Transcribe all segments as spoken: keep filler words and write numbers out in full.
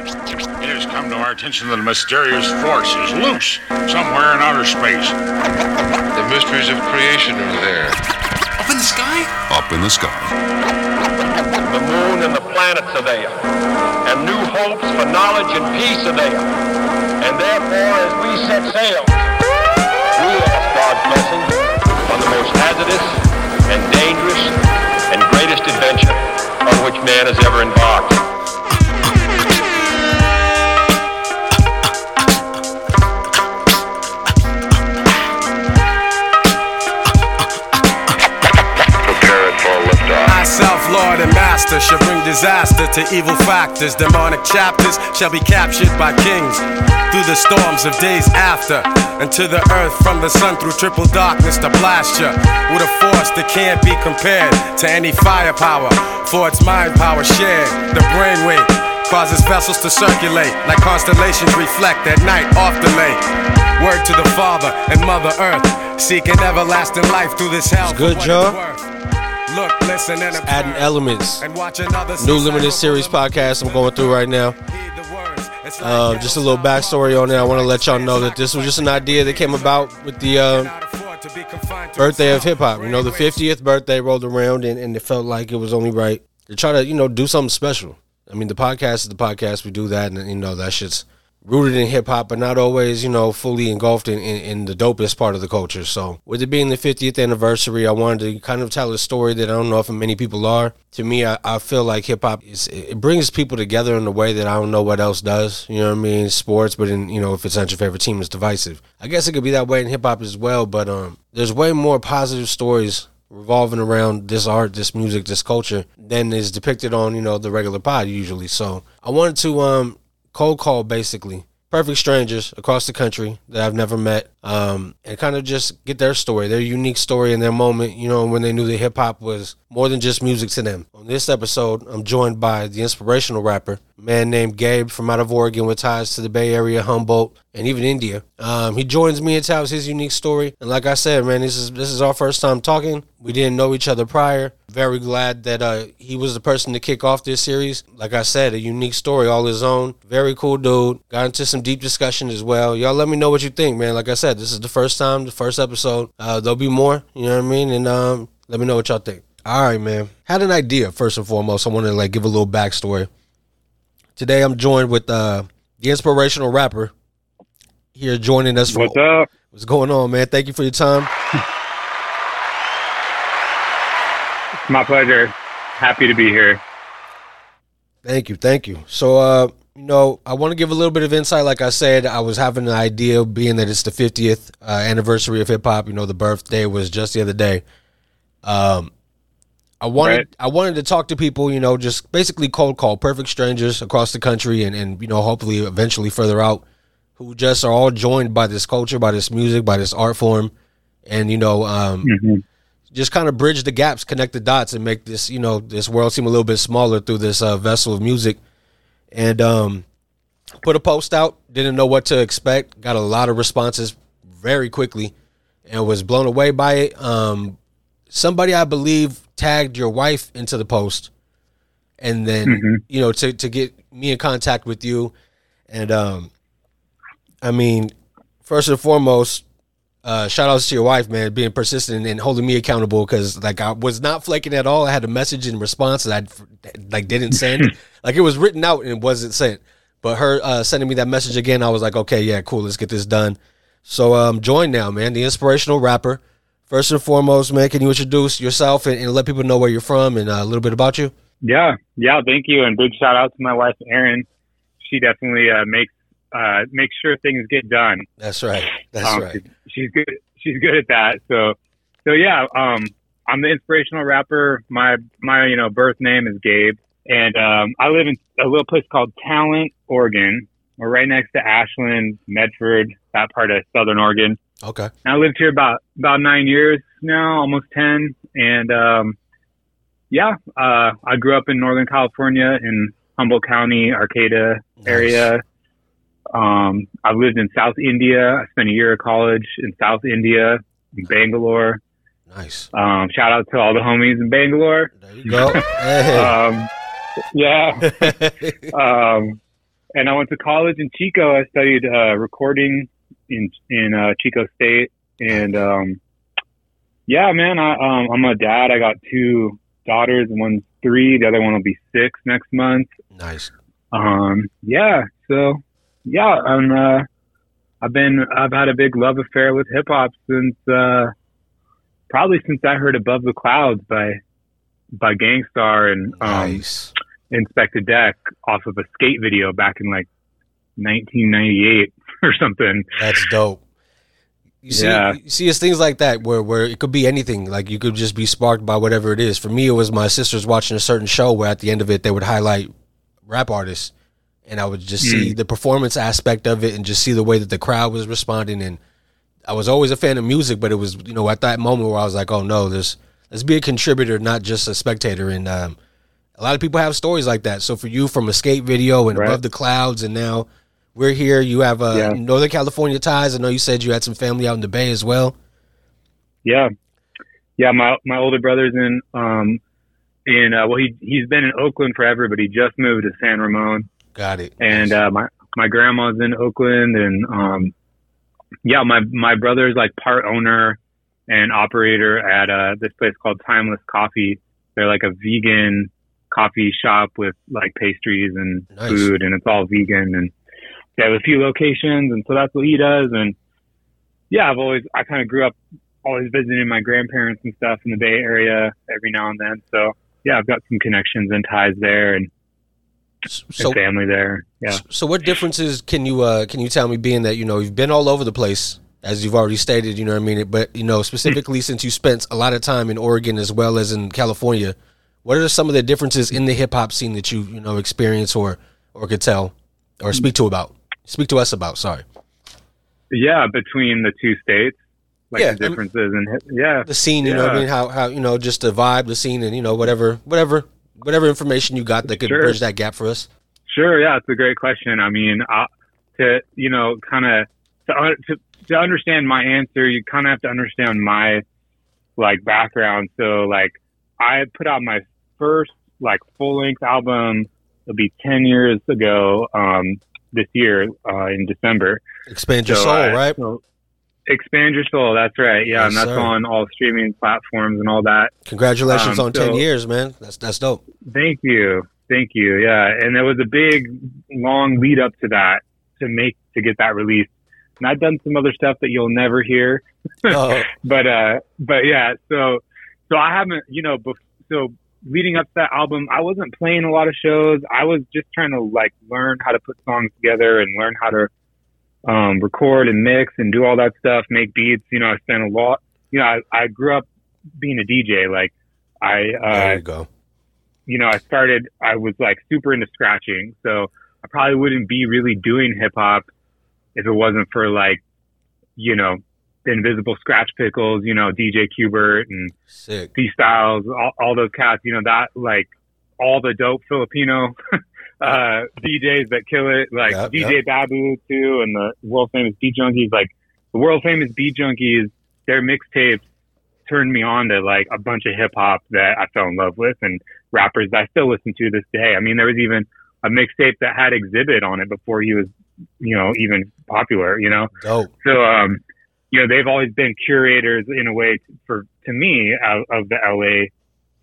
It has come to our attention that a mysterious force is loose somewhere in outer space. The mysteries of creation are there. Up in the sky? Up in the sky. The moon and the planets are there. And new hopes for knowledge and peace are there. And therefore, as we set sail, we ask God's blessing on the most hazardous and dangerous and greatest adventure on which man has ever embarked. Lord and master shall bring disaster to evil factors. Demonic chapters shall be captured by kings through the storms of days after, and to the earth from the sun through triple darkness to blast you with a force that can't be compared to any firepower, for its mind power shared. The brainwave causes vessels to circulate like constellations reflect at night off the lake. Word to the Father and Mother Earth, seeking everlasting life through this hell. Good job. Look, listen, and adding elements. New limited series podcast I'm going through right now. Uh, just a little backstory on it. I want to let y'all know that this was just an idea that came about with the uh, birthday of hip hop. You know, the fiftieth birthday rolled around, and, and it felt like it was only right to try to, you know, do something special. I mean, the podcast is the podcast. We do that, and, you know, that shit's rooted in hip hop, but not always, you know, fully engulfed in, in, in the dopest part of the culture. So with it being the fiftieth anniversary, I wanted to kind of tell a story that I don't know if many people are. To me, I, I feel like hip hop is, it brings people together in a way that I don't know what else does. You know what I mean? Sports, but in, you know, if it's not your favorite team, it's divisive. I guess it could be that way in hip hop as well, but um, there's way more positive stories revolving around this art, this music, this culture than is depicted on, you know, the regular pod usually. So I wanted to, um, cold call, basically, perfect strangers across the country that I've never met, um, and kind of just get their story, their unique story in their moment, you know, when they knew that hip-hop was more than just music to them. On this episode, I'm joined by the inspirational rapper, a man named Gabe from out of Oregon with ties to the Bay Area, Humboldt, and even India. Um, he joins me and tells his unique story. And like I said, man, this is this is our first time talking. We didn't know each other prior. Very glad that uh, he was the person to kick off this series. Like I said, a unique story all his own. Very cool dude. Got into some deep discussion as well. Y'all let me know what you think, man. Like I said, this is the first time, the first episode. Uh, there'll be more, you know what I mean? And um, let me know what y'all think. All right, man. Had an idea, first and foremost. I want to like give a little backstory. Today I'm joined with uh, the inspirational rapper here joining us. From, what's up? What's going on, man? Thank you for your time. My pleasure. Happy to be here. Thank you. Thank you. So, uh, you know, I want to give a little bit of insight. Like I said, I was having an idea, being that it's the fiftieth uh, anniversary of hip hop. You know, the birthday was just the other day. Um, I wanted right. I wanted to talk to people, you know, just basically cold call, perfect strangers across the country and, and, you know, hopefully eventually further out, who just are all joined by this culture, by this music, by this art form. And, you know, um, mm-hmm. just kind of bridge the gaps, connect the dots, and make this, you know, this world seem a little bit smaller through this uh, vessel of music. And um, put a post out, didn't know what to expect, got a lot of responses very quickly, and was blown away by it. Um, somebody, I believe, tagged your wife into the post, and then, mm-hmm. you know, to, to get me in contact with you. And, um, I mean, first and foremost, Uh, shout outs to your wife, man, being persistent and holding me accountable, because like I was not flaking at all. I had a message in response that I like didn't send. Like it was written out and it wasn't sent. But her uh, sending me that message again, I was like, okay, yeah, cool, let's get this done. So I'm um, joined now, man, the inspirational rapper. First and foremost, man, can you introduce yourself and, and let people know where you're from and uh, a little bit about you? Yeah, yeah, thank you, and big shout out to my wife, Erin. She definitely uh, makes uh, makes sure things get done. That's right. That's um, right. She's good. She's good at that. So, so yeah. Um, I'm the inspirational rapper. My my you know birth name is Gabe, and um, I live in a little place called Talent, Oregon. We're right next to Ashland, Medford, that part of Southern Oregon. Okay. And I lived here about about nine years now, almost ten. And um, yeah, uh, I grew up in Northern California in Humboldt County, Arcata nice. area. Um, I've lived in South India. I spent a year of college in South India, in Bangalore. Nice. Um, shout out to all the homies in Bangalore. There you go. Hey. um, yeah. um, And I went to college in Chico. I studied uh, recording in in uh, Chico State. And um, yeah, man, I, um, I'm a dad. I got two daughters. One's three. The other one will be six next month. Nice. Um, yeah. So yeah, I'm. Uh, I've been. I've had a big love affair with hip hop since uh, probably since I heard "Above the Clouds" by by Gangstar and um, nice. Inspector Deck off of a skate video back in like nineteen ninety-eight or something. That's dope. You see, yeah. you see, it's things like that where, where it could be anything. Like you could just be sparked by whatever it is. For me, it was my sisters watching a certain show where at the end of it, they would highlight rap artists. And I would just mm. see the performance aspect of it and just see the way that the crowd was responding. And I was always a fan of music, but it was, you know, at that moment where I was like, oh, no, there's, let's be a contributor, not just a spectator. And um, a lot of people have stories like that. So for you, from a skate video and right. Above the Clouds, and now we're here. You have uh, yeah. Northern California ties. I know you said you had some family out in the Bay as well. Yeah, yeah. My my older brother's in um in uh, well, he he's been in Oakland forever, but he just moved to San Ramon. Got it. And nice. uh, my my grandma's in Oakland, and um yeah, my my brother's like part owner and operator at uh this place called Timeless Coffee. They're like a vegan coffee shop with like pastries and nice. Food, and it's all vegan and. They have a few locations, and so that's what he does. And yeah, I've always, I kind of grew up always visiting my grandparents and stuff in the Bay Area every now and then. So yeah, I've got some connections and ties there, and so, family there. Yeah. So what differences can you uh, can you tell me? Being that you know you've been all over the place, as you've already stated, you know what I mean. But you know specifically since you spent a lot of time in Oregon as well as in California, what are some of the differences in the hip hop scene that you you know experience or or could tell or speak to about? Speak to us about, sorry. Yeah, between the two states, like yeah, the differences and yeah, the scene. You yeah. know, what I mean, how how you know, just the vibe, the scene, and you know, whatever, whatever, whatever information you got that could sure. bridge that gap for us. Sure, yeah, it's a great question. I mean, I, to you know, kind of to, to to understand my answer, you kind of have to understand my like background. So, like, I put out my first like full length album. It'll be ten years ago. Um, this year uh, in December. Expand Your so, Soul, uh, right? So Expand Your Soul, that's right. Yeah, yes, and that's sir. on all streaming platforms and all that. Congratulations um, on so, ten years, man. That's that's dope. Thank you. Thank you, yeah. And there was a big, long lead up to that to make to get that released. And I've done some other stuff that you'll never hear. oh. But, uh, but yeah, so so I haven't, you know, bef- so leading up to that album, I wasn't playing a lot of shows. I was just trying to like learn how to put songs together and learn how to um, record and mix and do all that stuff, make beats. You know, I spent a lot, you know, I, I grew up being a D J. Like I, uh, there you go. You know, I started, I was like super into scratching. So I probably wouldn't be really doing hip hop if it wasn't for like, you know, the Invisible Scratch Pickles, you know, D J Cubert and Sick. D Styles, all, all those cats, you know, that like all the dope Filipino uh, D Js that kill it, like yep, D J yep. Babu too, and the world famous Beat Junkies. Like the world famous Beat Junkies, their mixtapes turned me on to like a bunch of hip hop that I fell in love with, and rappers that I still listen to this day. I mean, there was even a mixtape that had Exhibit on it before he was, you know, even popular. You know, dope. So. um You know, they've always been curators in a way t- for, to me, of, of the L A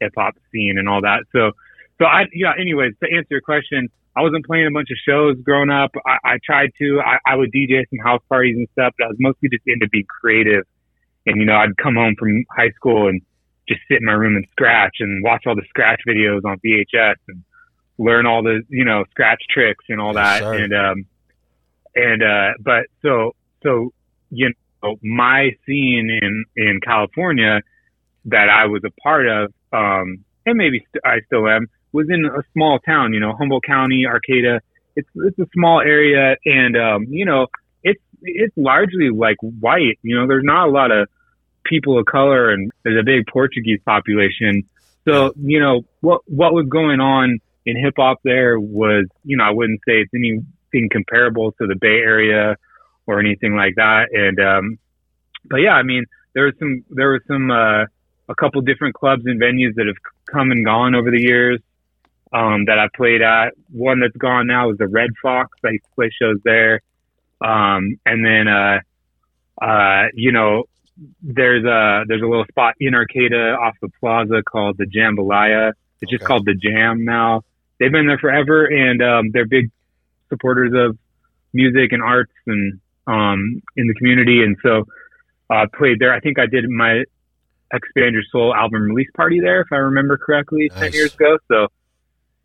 hip hop scene and all that. So, so I, yeah, anyways, to answer your question, I wasn't playing a bunch of shows growing up. I, I tried to, I, I would D J some house parties and stuff, but I was mostly just into being creative. And, you know, I'd come home from high school and just sit in my room and scratch and watch all the scratch videos on V H S and learn all the, you know, scratch tricks and all that. Sorry. And, um, and, uh, but so, so, you know, my scene in, in California that I was a part of, um, and maybe st- I still am, was in a small town, you know, Humboldt County, Arcata. It's it's a small area, and um, you know, it's it's largely like white. You know, there's not a lot of people of color, and there's a big Portuguese population. So you know, what what was going on in hip hop there was, you know, I wouldn't say it's anything comparable to the Bay Area or anything like that. And, um, but yeah, I mean, there was some, there was some, uh, a couple different clubs and venues that have come and gone over the years. um, that I played at. One that's gone now is the Red Fox. I used to play shows there. Um, and then, uh, uh, you know, there's a, there's a little spot in Arcata off the plaza called the Jambalaya. It's just okay. called the Jam now. They've been there forever, and um, they're big supporters of music and arts and um, in the community. And so I uh, played there. I think I did my Expand Your Soul album release party there, if I remember correctly, nice. ten years ago. So,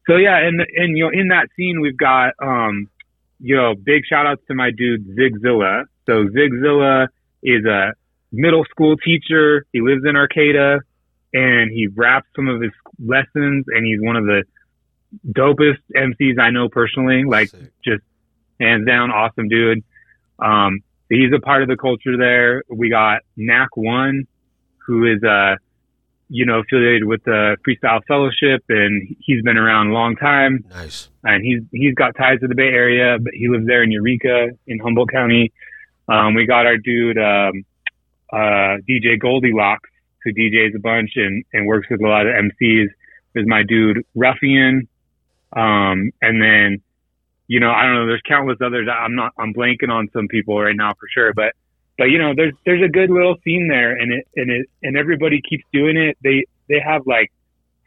so yeah. And, and, you know, in that scene, we've got, um, you know, big shout outs to my dude, Zigzilla. So Zigzilla is a middle school teacher. He lives in Arcata, and he raps some of his lessons, and he's one of the dopest M Cs I know personally, like Sick. just hands down, awesome dude. Um, he's a part of the culture there. We got Knack One, who is, uh, you know, affiliated with the Freestyle Fellowship, and he's been around a long time. Nice. And he's, he's got ties to the Bay Area, but he lives there in Eureka in Humboldt County. Um, we got our dude, um, uh, D J Goldilocks, who D Js a bunch and, and works with a lot of M Cs. There's my dude Ruffian. Um, and then, you know, I don't know, there's countless others. I'm not, I'm blanking on some people right now for sure, but, but you know, there's, there's a good little scene there, and it, and it, and everybody keeps doing it. They, they have like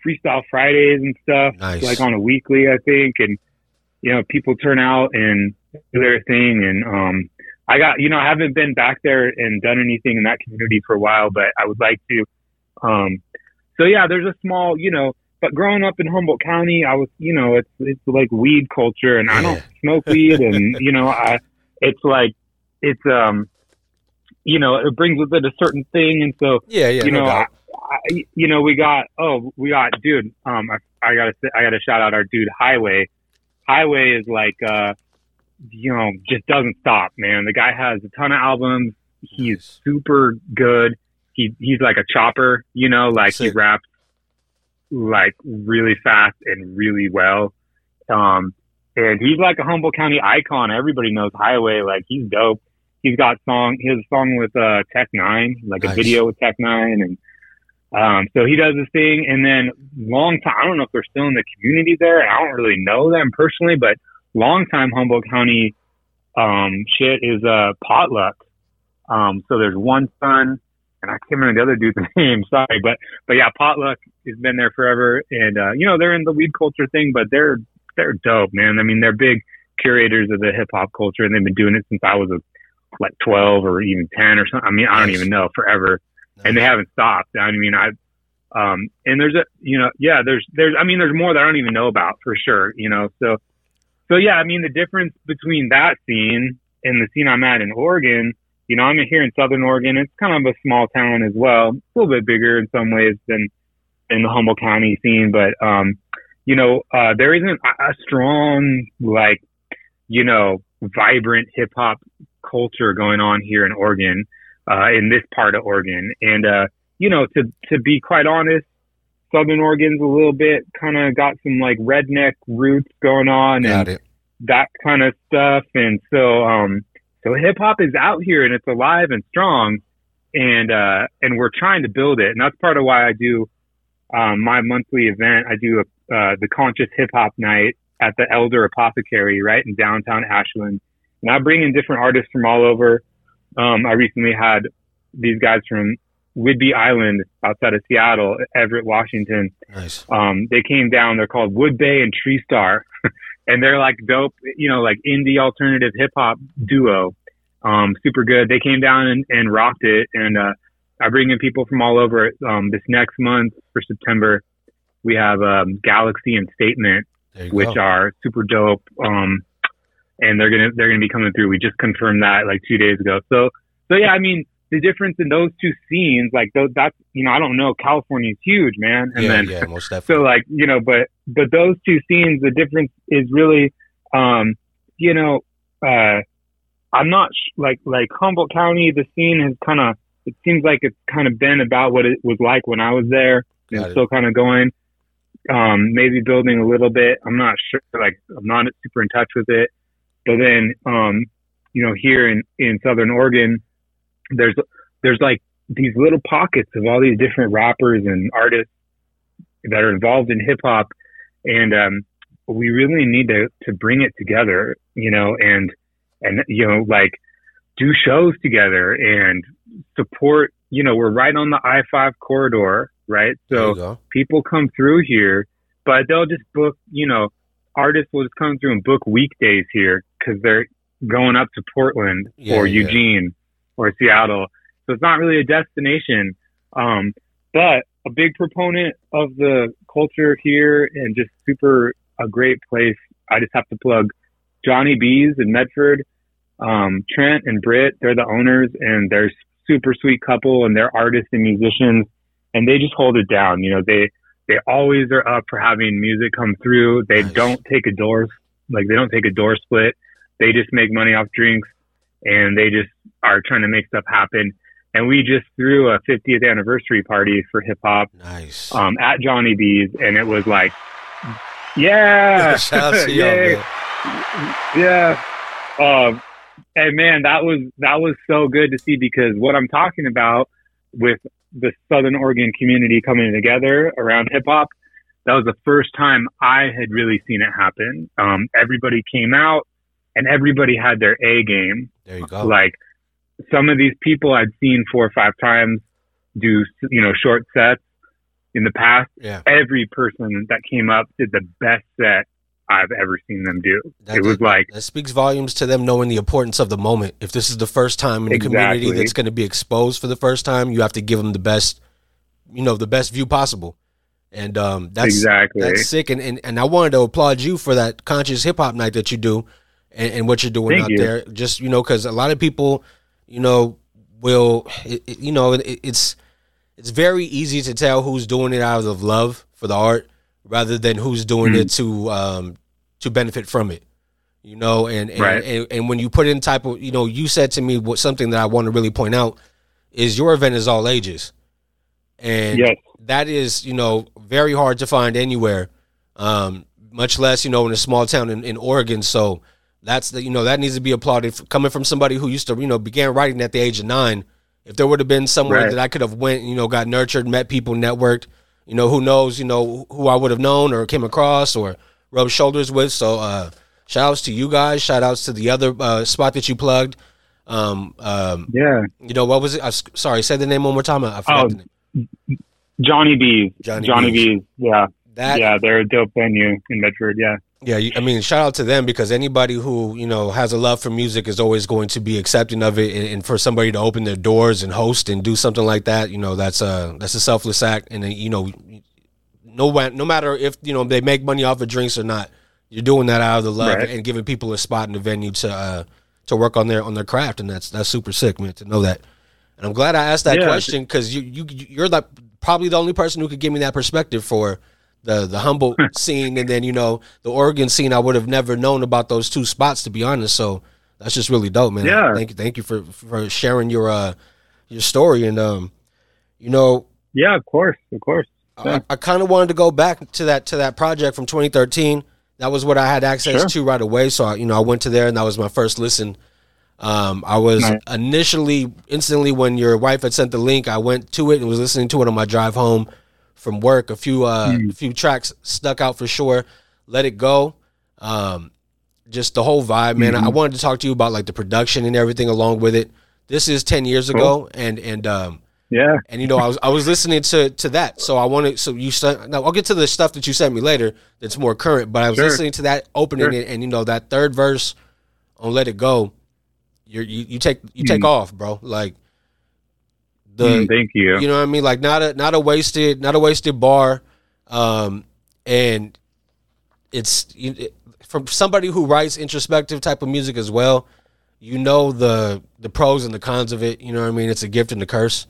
Freestyle Fridays and stuff, nice. like on a weekly, I think. And, you know, people turn out and do their thing. And, um, I got, you know, I haven't been back there and done anything in that community for a while, but I would like to. Um, so yeah, there's a small, you know, but growing up in Humboldt County, I was, you know, it's it's like weed culture, and I don't smoke weed, and you know, I, it's like, it's um, you know, it brings with it a certain thing, and so yeah, yeah, you know, no I, I, you know, we got oh, we got dude, um, I, I gotta I gotta shout out our dude Highway. Highway is like, uh, you know, just doesn't stop, man. The guy has a ton of albums. He's super good. He he's like a chopper, you know, like Sick. he raps like really fast and really well, um and he's like a Humboldt County icon. Everybody knows Highway. Like, he's dope. He's got song his song with uh Tech Nine, like nice. a video with Tech Nine, and um so he does his thing. And then long time, I don't know if they're still in the community there, and I don't really know them personally, but long time Humboldt County um shit is uh Potluck. Um so there's one son, and I can't remember the other dude's name, sorry, but but yeah, Potluck has been there forever, and uh, you know, they're in the weed culture thing, but they're they're dope, man. I mean, they're big curators of the hip hop culture, and they've been doing it since I was a, like twelve or even ten or something. I mean, I don't even know, forever, and they haven't stopped. I mean, I um, and there's a you know, yeah, there's there's I mean, there's more that I don't even know about for sure, you know. So so yeah, I mean, the difference between that scene and the scene I'm at in Oregon. You know, I'm here in Southern Oregon. It's kind of a small town as well, a little bit bigger in some ways than in the Humboldt County scene. But, um, you know, uh, there isn't a strong, like, you know, vibrant hip hop culture going on here in Oregon, uh, in this part of Oregon. And, uh, you know, to, to be quite honest, Southern Oregon's a little bit kind of got some like redneck roots going on got and it. that kind of stuff. And so, um, So hip hop is out here, and it's alive and strong, and uh, and we're trying to build it. And that's part of why I do um, my monthly event. I do a, uh, the Conscious Hip Hop Night at the Elder Apothecary, right, in downtown Ashland. And I bring in different artists from all over. Um, I recently had these guys from Whidbey Island outside of Seattle, Everett, Washington. Nice. Um, they came down. They're called Wood Bay and Tree Star. And they're like dope, you know, like indie alternative hip hop duo. Um, super good. They came down and, and rocked it. And uh, I bring in people from all over. Um, this next month for September, we have um, Galaxy and Statement, which go. are super dope. Um, and they're gonna they're gonna be coming through. We just confirmed that like two days ago. So so yeah, I mean, the difference in those two scenes, like those, that's, you know, I don't know, California's huge, man. And yeah, then, yeah, most definitely. So like, you know, but, but those two scenes, the difference is really, um, you know, uh, I'm not sh- like, like Humboldt County, the scene has kind of, it seems like it's kind of been about what it was like when I was there and it's still kind of going, um, maybe building a little bit. I'm not sure. Like, I'm not super in touch with it, but then, um, you know, here in, in Southern Oregon, there's there's like these little pockets of all these different rappers and artists that are involved in hip hop, And um, we really need to, to bring it together, you know, and, and, you know, like do shows together and support, you know, we're right on the I five corridor, right? So people come through here, but they'll just book, you know, artists will just come through and book weekdays here because they're going up to Portland yeah, or yeah. Eugene or Seattle. So it's not really a destination. Um, but a big proponent of the culture here and just super a great place. I just have to plug Johnny B's in Medford, um, Trent and Britt. They're the owners and they're super sweet couple and they're artists and musicians and they just hold it down. You know, they, they always are up for having music come through. They nice. don't take a door, like they don't take a door split. They just make money off drinks and they just are trying to make stuff happen. And we just threw a fiftieth anniversary party for hip hop nice. um, at Johnny B's. And it was like, yeah, yeah, you, yeah. Um, and man, that was, that was so good to see because what I'm talking about with the Southern Oregon community coming together around hip hop, that was the first time I had really seen it happen. Um, everybody came out and everybody had their A game. There you go. Like, some of these people I'd seen four or five times do, you know, short sets in the past. Yeah. Every person that came up did the best set I've ever seen them do. That, it was like... That speaks volumes to them knowing the importance of the moment. If this is the first time in a exactly. community that's going to be exposed for the first time, you have to give them the best, you know, the best view possible. And um, that's, exactly. that's sick. And, and, and I wanted to applaud you for that Conscious Hip Hop Night that you do and, and what you're doing Thank out you. there. Just, you know, because a lot of people... you know, will, it, it, you know, it, it's, it's very easy to tell who's doing it out of love for the art rather than who's doing mm-hmm. it to, um, to benefit from it, you know? And, and, right. and, and when you put in type of, you know, you said to me what something that I want to really point out is your event is all ages. And yes. that is, you know, very hard to find anywhere, um, much less, you know, in a small town in, in Oregon. So, That's the, you know, that needs to be applauded for, coming from somebody who used to, you know, began writing at the age of nine. If there would have been somewhere right. that I could have went, you know, got nurtured, met people, networked, you know, who knows, you know, who I would have known or came across or rubbed shoulders with. So, uh, shout outs to you guys. Shout outs to the other, uh, spot that you plugged. Um, um, yeah. You know, what was it? I was, sorry. Say the name one more time. I forgot. Oh, the name. Johnny B's. Johnny, Johnny B's. B's. Yeah. That, yeah. They're a dope venue in Medford. Yeah. Yeah, I mean, shout out to them because anybody who, you know, has a love for music is always going to be accepting of it. And, and for somebody to open their doors and host and do something like that, you know, that's a, that's a selfless act. And, you know, no no matter if, you know, they make money off of drinks or not, you're doing that out of the love right. and giving people a spot in the venue to uh, to work on their on their craft. And that's that's super sick, man, to know that. And I'm glad I asked that yeah. question because you, you, you're like probably the only person who could give me that perspective for the the Humboldt scene and then, you know, the Oregon scene. I would have never known about those two spots, to be honest. So that's just really dope, man. Yeah. Thank you. Thank you for, for sharing your, uh, your story. And, um, you know, yeah, of course. Of course. Yeah. I, I kind of wanted to go back to that, to that project from twenty thirteen. That was what I had access sure. to right away. So I, you know, I went to there and that was my first listen. Um, I was nice. initially instantly when your wife had sent the link, I went to it and was listening to it on my drive home from work. A few uh mm. a few tracks stuck out for sure. Let It Go, um just the whole vibe, man. Mm-hmm. I wanted to talk to you about like the production and everything along with it. This is ten years cool. ago, and and um yeah and you know I was I was listening to to that, so I wanted so you st- now I'll get to the stuff that you sent me later that's more current, but I was sure. listening to that opening sure. and, and you know that third verse on Let It Go, you're, you you take you mm. take off, bro. Like The, mm, thank you. You know what I mean? Like not a not a wasted not a wasted bar, um, and it's it, from somebody who writes introspective type of music as well. You know the the pros and the cons of it. You know what I mean? It's a gift and a curse,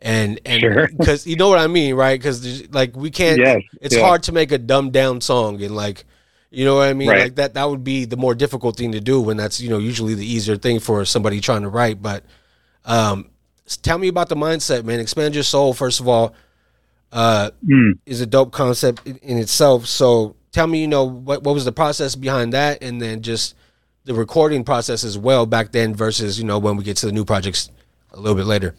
and and because sure. you know what I mean, right? Because like we can't. Yes, it's yes. hard to make a dumbed down song, and like you know what I mean. Right. Like that that would be the more difficult thing to do when that's you know usually the easier thing for somebody trying to write, but. Um, Tell me about the mindset, man. Expand Your Soul, first of all, uh, mm. is a dope concept in, in itself. So tell me, you know, what, what was the process behind that? And then just the recording process as well back then versus, you know, when we get to the new projects a little bit later.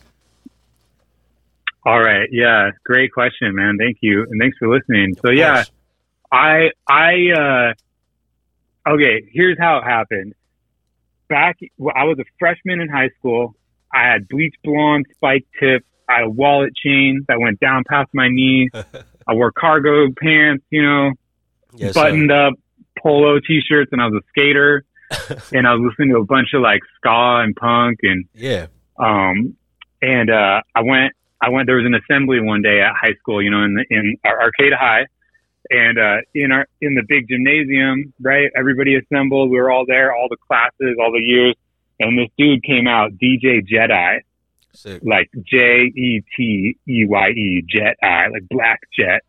All right. Yeah. Great question, man. Thank you. And thanks for listening. So, yeah, I, I, uh, okay, here's how it happened. Back, I was a freshman in high school. I had bleach blonde, spiked tip. I had a wallet chain that went down past my knee. I wore cargo pants, you know, yes, buttoned sir. up polo t-shirts, and I was a skater. And I was listening to a bunch of like ska and punk, and yeah, um, and uh, I went, I went. There was an assembly one day at high school, you know, in the, in our Arcata High, and uh, in our in the big gymnasium, right? Everybody assembled. We were all there, all the classes, all the years, and this dude came out, D J Jedi, sick. Like J E T E Y E Jedi, like Black Jet.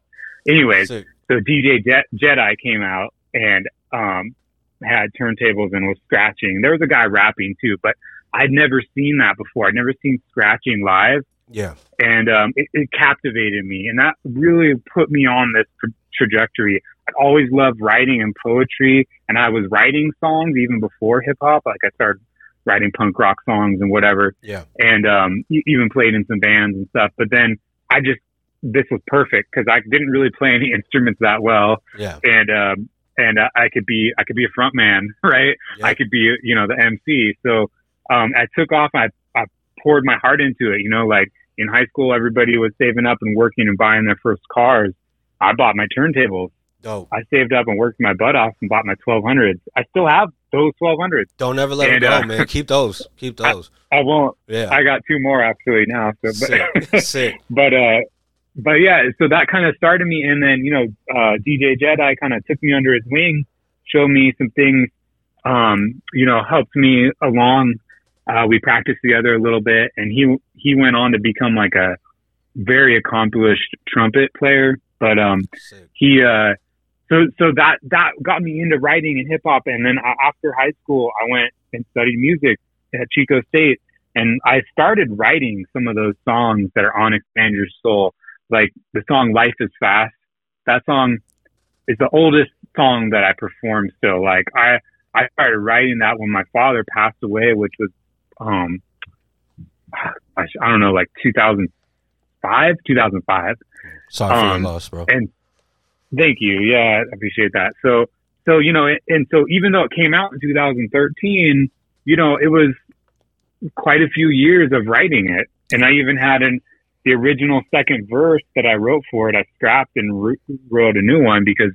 Anyways, sick. So D J Je- Jedi came out, and um. had turntables and was scratching. There was a guy rapping too, but I'd never seen that before. I'd never seen scratching live. Yeah. And um, it, it captivated me, and that really put me on this tra- trajectory. I'd always loved writing and poetry, and I was writing songs even before hip hop. Like I started writing punk rock songs and whatever. Yeah. And um, even played in some bands and stuff. But then I just, this was perfect because I didn't really play any instruments that well. Yeah. And, um, And uh, I could be, I could be a front man, right? Yep. I could be, you know, the M C. So um, I took off. I, I poured my heart into it. You know, like in high school, everybody was saving up and working and buying their first cars. I bought my turntables. Dope. I saved up and worked my butt off and bought my twelve hundreds. I still have those twelve hundreds. Don't ever let and, them go, uh, man. Keep those. Keep those. I, I won't. Yeah. I got two more actually now. So, but, sick. Sick. But, uh, But yeah, so that kind of started me. And then, you know, uh, D J Jedi kind of took me under his wing, showed me some things, um, you know, helped me along. Uh, we practiced together a little bit, and he, he went on to become like a very accomplished trumpet player. But, um, sick. he, uh, so, so that, that got me into writing and hip hop. And then after high school, I went and studied music at Chico State, and I started writing some of those songs that are on Expand Your Soul. Like the song Life Is Fast, that song is the oldest song that I perform still. Like I, I started writing that when my father passed away, which was, um, I, I don't know, like two thousand five, two thousand five. Sorry um, for your loss, bro. And thank you. Yeah. I appreciate that. So, so, you know, and so even though it came out in two thousand thirteen, you know, it was quite a few years of writing it. And I even had an, the original second verse that I wrote for it, I scrapped and re- wrote a new one because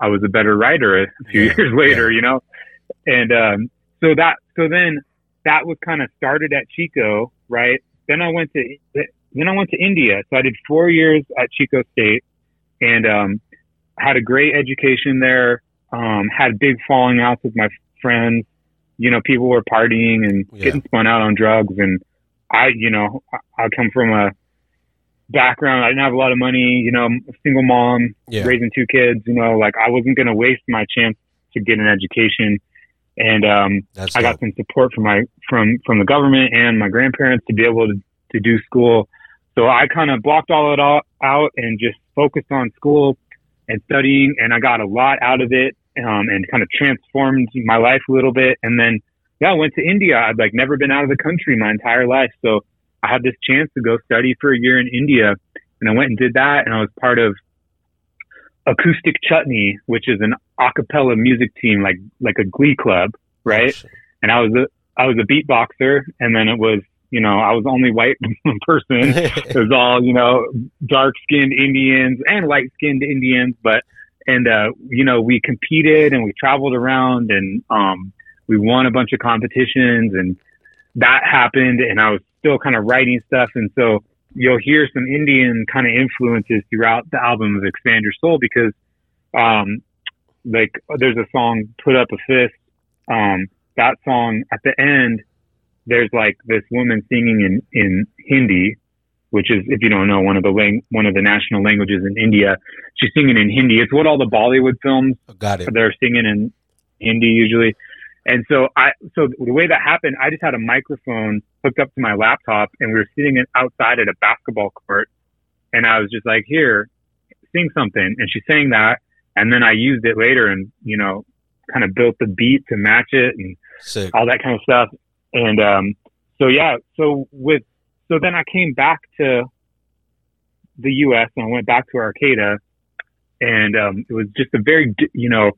I was a better writer a few yeah, years later, yeah. you know? And, um, so that, so then that was kind of started at Chico, right? Then I went to, then I went to India. So I did four years at Chico State, and, um, had a great education there. Um, had big falling outs with my friends, you know, people were partying and yeah. getting spun out on drugs. And I, you know, I, I come from a background, I didn't have a lot of money, you know, single mom, yeah. raising two kids, you know, like I wasn't going to waste my chance to get an education. And um, That's I dope. got some support from my, from, from the government and my grandparents to be able to, to do school. So I kind of blocked all it all out and just focused on school and studying. And I got a lot out of it, um, and kind of transformed my life a little bit. And then, yeah, I went to India. I'd like never been out of the country my entire life. So I had this chance to go study for a year in India, and I went and did that. And I was part of Acoustic Chutney, which is an a cappella music team, like, like a glee club. Right. Oh, and I was, a, I was a beatboxer, and then it was, you know, I was the only white person. It was all, you know, dark skinned Indians and light skinned Indians. But, and, uh, you know, we competed and we traveled around, and, um, we won a bunch of competitions, and that happened. And I was still kind of writing stuff. And so you'll hear some Indian kind of influences throughout the album of Expand Your Soul, because, um, like there's a song, Put Up a Fist. Um, that song at the end, there's like this woman singing in, in Hindi, which is, if you don't know, one of the lang- one of the national languages in India. She's singing in Hindi. It's what all the Bollywood films, oh, got it. They're singing in Hindi usually. And so I, so the way that happened, I just had a microphone hooked up to my laptop, and we were sitting outside at a basketball court, and I was just like, here, sing something. And she sang that. And then I used it later and, you know, kind of built the beat to match it and sick. all that kind of stuff. And, um, so yeah, so with, so then I came back to the U S and I went back to Arcata, And um, it was just a very, you know,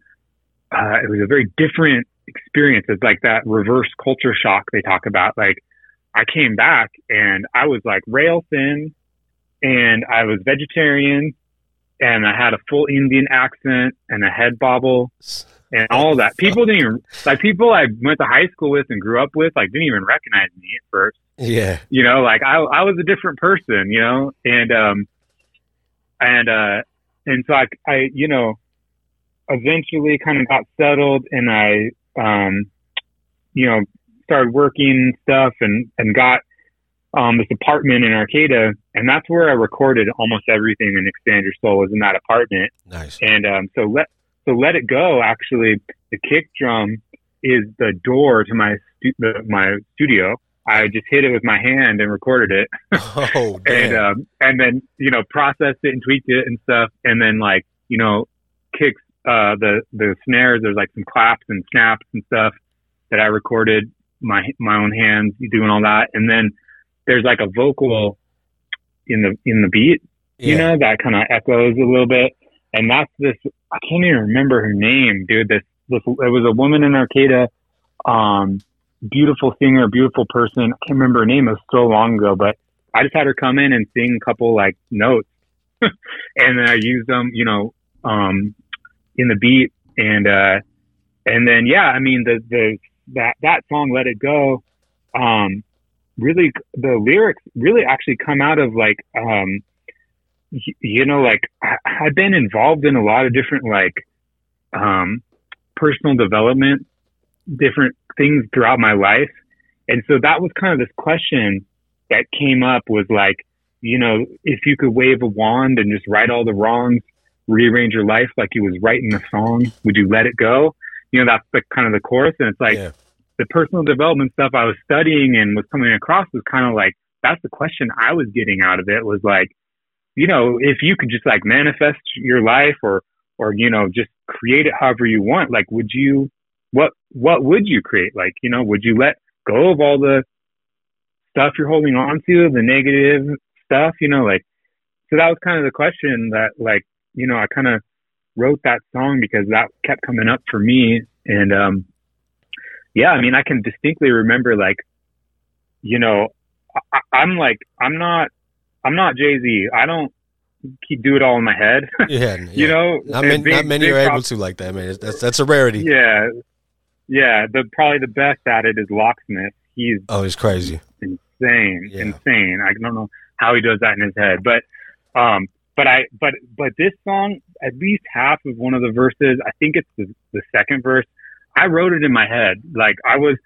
uh, it was a very different experience. It's like that reverse culture shock they talk about. Like, I came back and I was like rail thin, and I was vegetarian, and I had a full Indian accent and a head bobble and all that. People didn't even, like, people I went to high school with and grew up with, like, didn't even recognize me at first. Yeah. You know, like I, I was a different person, you know? And, um, and, uh, and so I, I, you know, eventually kind of got settled, and I, um, you know, started working and stuff, and, and got, um, this apartment in Arcata, and that's where I recorded almost everything in Expand Your Soul, was in that apartment. Nice. And, um, so let, so Let It Go, actually, the kick drum is the door to my, stu- the, my studio. I just hit it with my hand and recorded it. Oh, and, um, and then, you know, processed it and tweaked it and stuff. And then, like, you know, kicks, uh, the, the snares, there's like some claps and snaps and stuff that I recorded my, my own hands doing all that. And then there's like a vocal in the, in the beat, yeah. you know, that kind of echoes a little bit. And that's this, I can't even remember her name, dude. This, this, it was a woman in Arcata, um, beautiful singer, beautiful person. I can't remember her name. It was so long ago, but I just had her come in and sing a couple like notes, and then I used them, you know, um, in the beat. And, uh, and then, yeah, I mean, the, the, that, that song, Let It Go, um, really, the lyrics really actually come out of like, um, y- you know, like I, I've been involved in a lot of different, like, um, personal development, different things throughout my life. And so that was kind of this question that came up, was like, you know, if you could wave a wand and just right all the wrongs, rearrange your life like you was writing a song, would you let it go? You know, that's the kind of the chorus. And it's like, yeah. the personal development stuff I was studying and was coming across was kind of like, that's the question I was getting out of it, was like, you know, if you could just like manifest your life, or, or, you know, just create it however you want, like, would you, what, what would you create? Like, you know, would you let go of all the stuff you're holding on to, the negative stuff, you know, like, so that was kind of the question that, like, you know, I kind of wrote that song because that kept coming up for me. And, um, yeah, I mean, I can distinctly remember, like, you know, I, I'm like, I'm not, I'm not Jay-Z. I don't keep do it all in my head. Yeah, yeah. You know, not many, big, not many are able prob- to like that, man. That's, that's a rarity. Yeah. Yeah, the probably the best at it is Locksmith. He's oh, he's crazy, insane, yeah. insane. I don't know how he does that in his head, but, um, but I, but but this song, at least half of one of the verses, I think it's the, the second verse, I wrote it in my head. Like I was,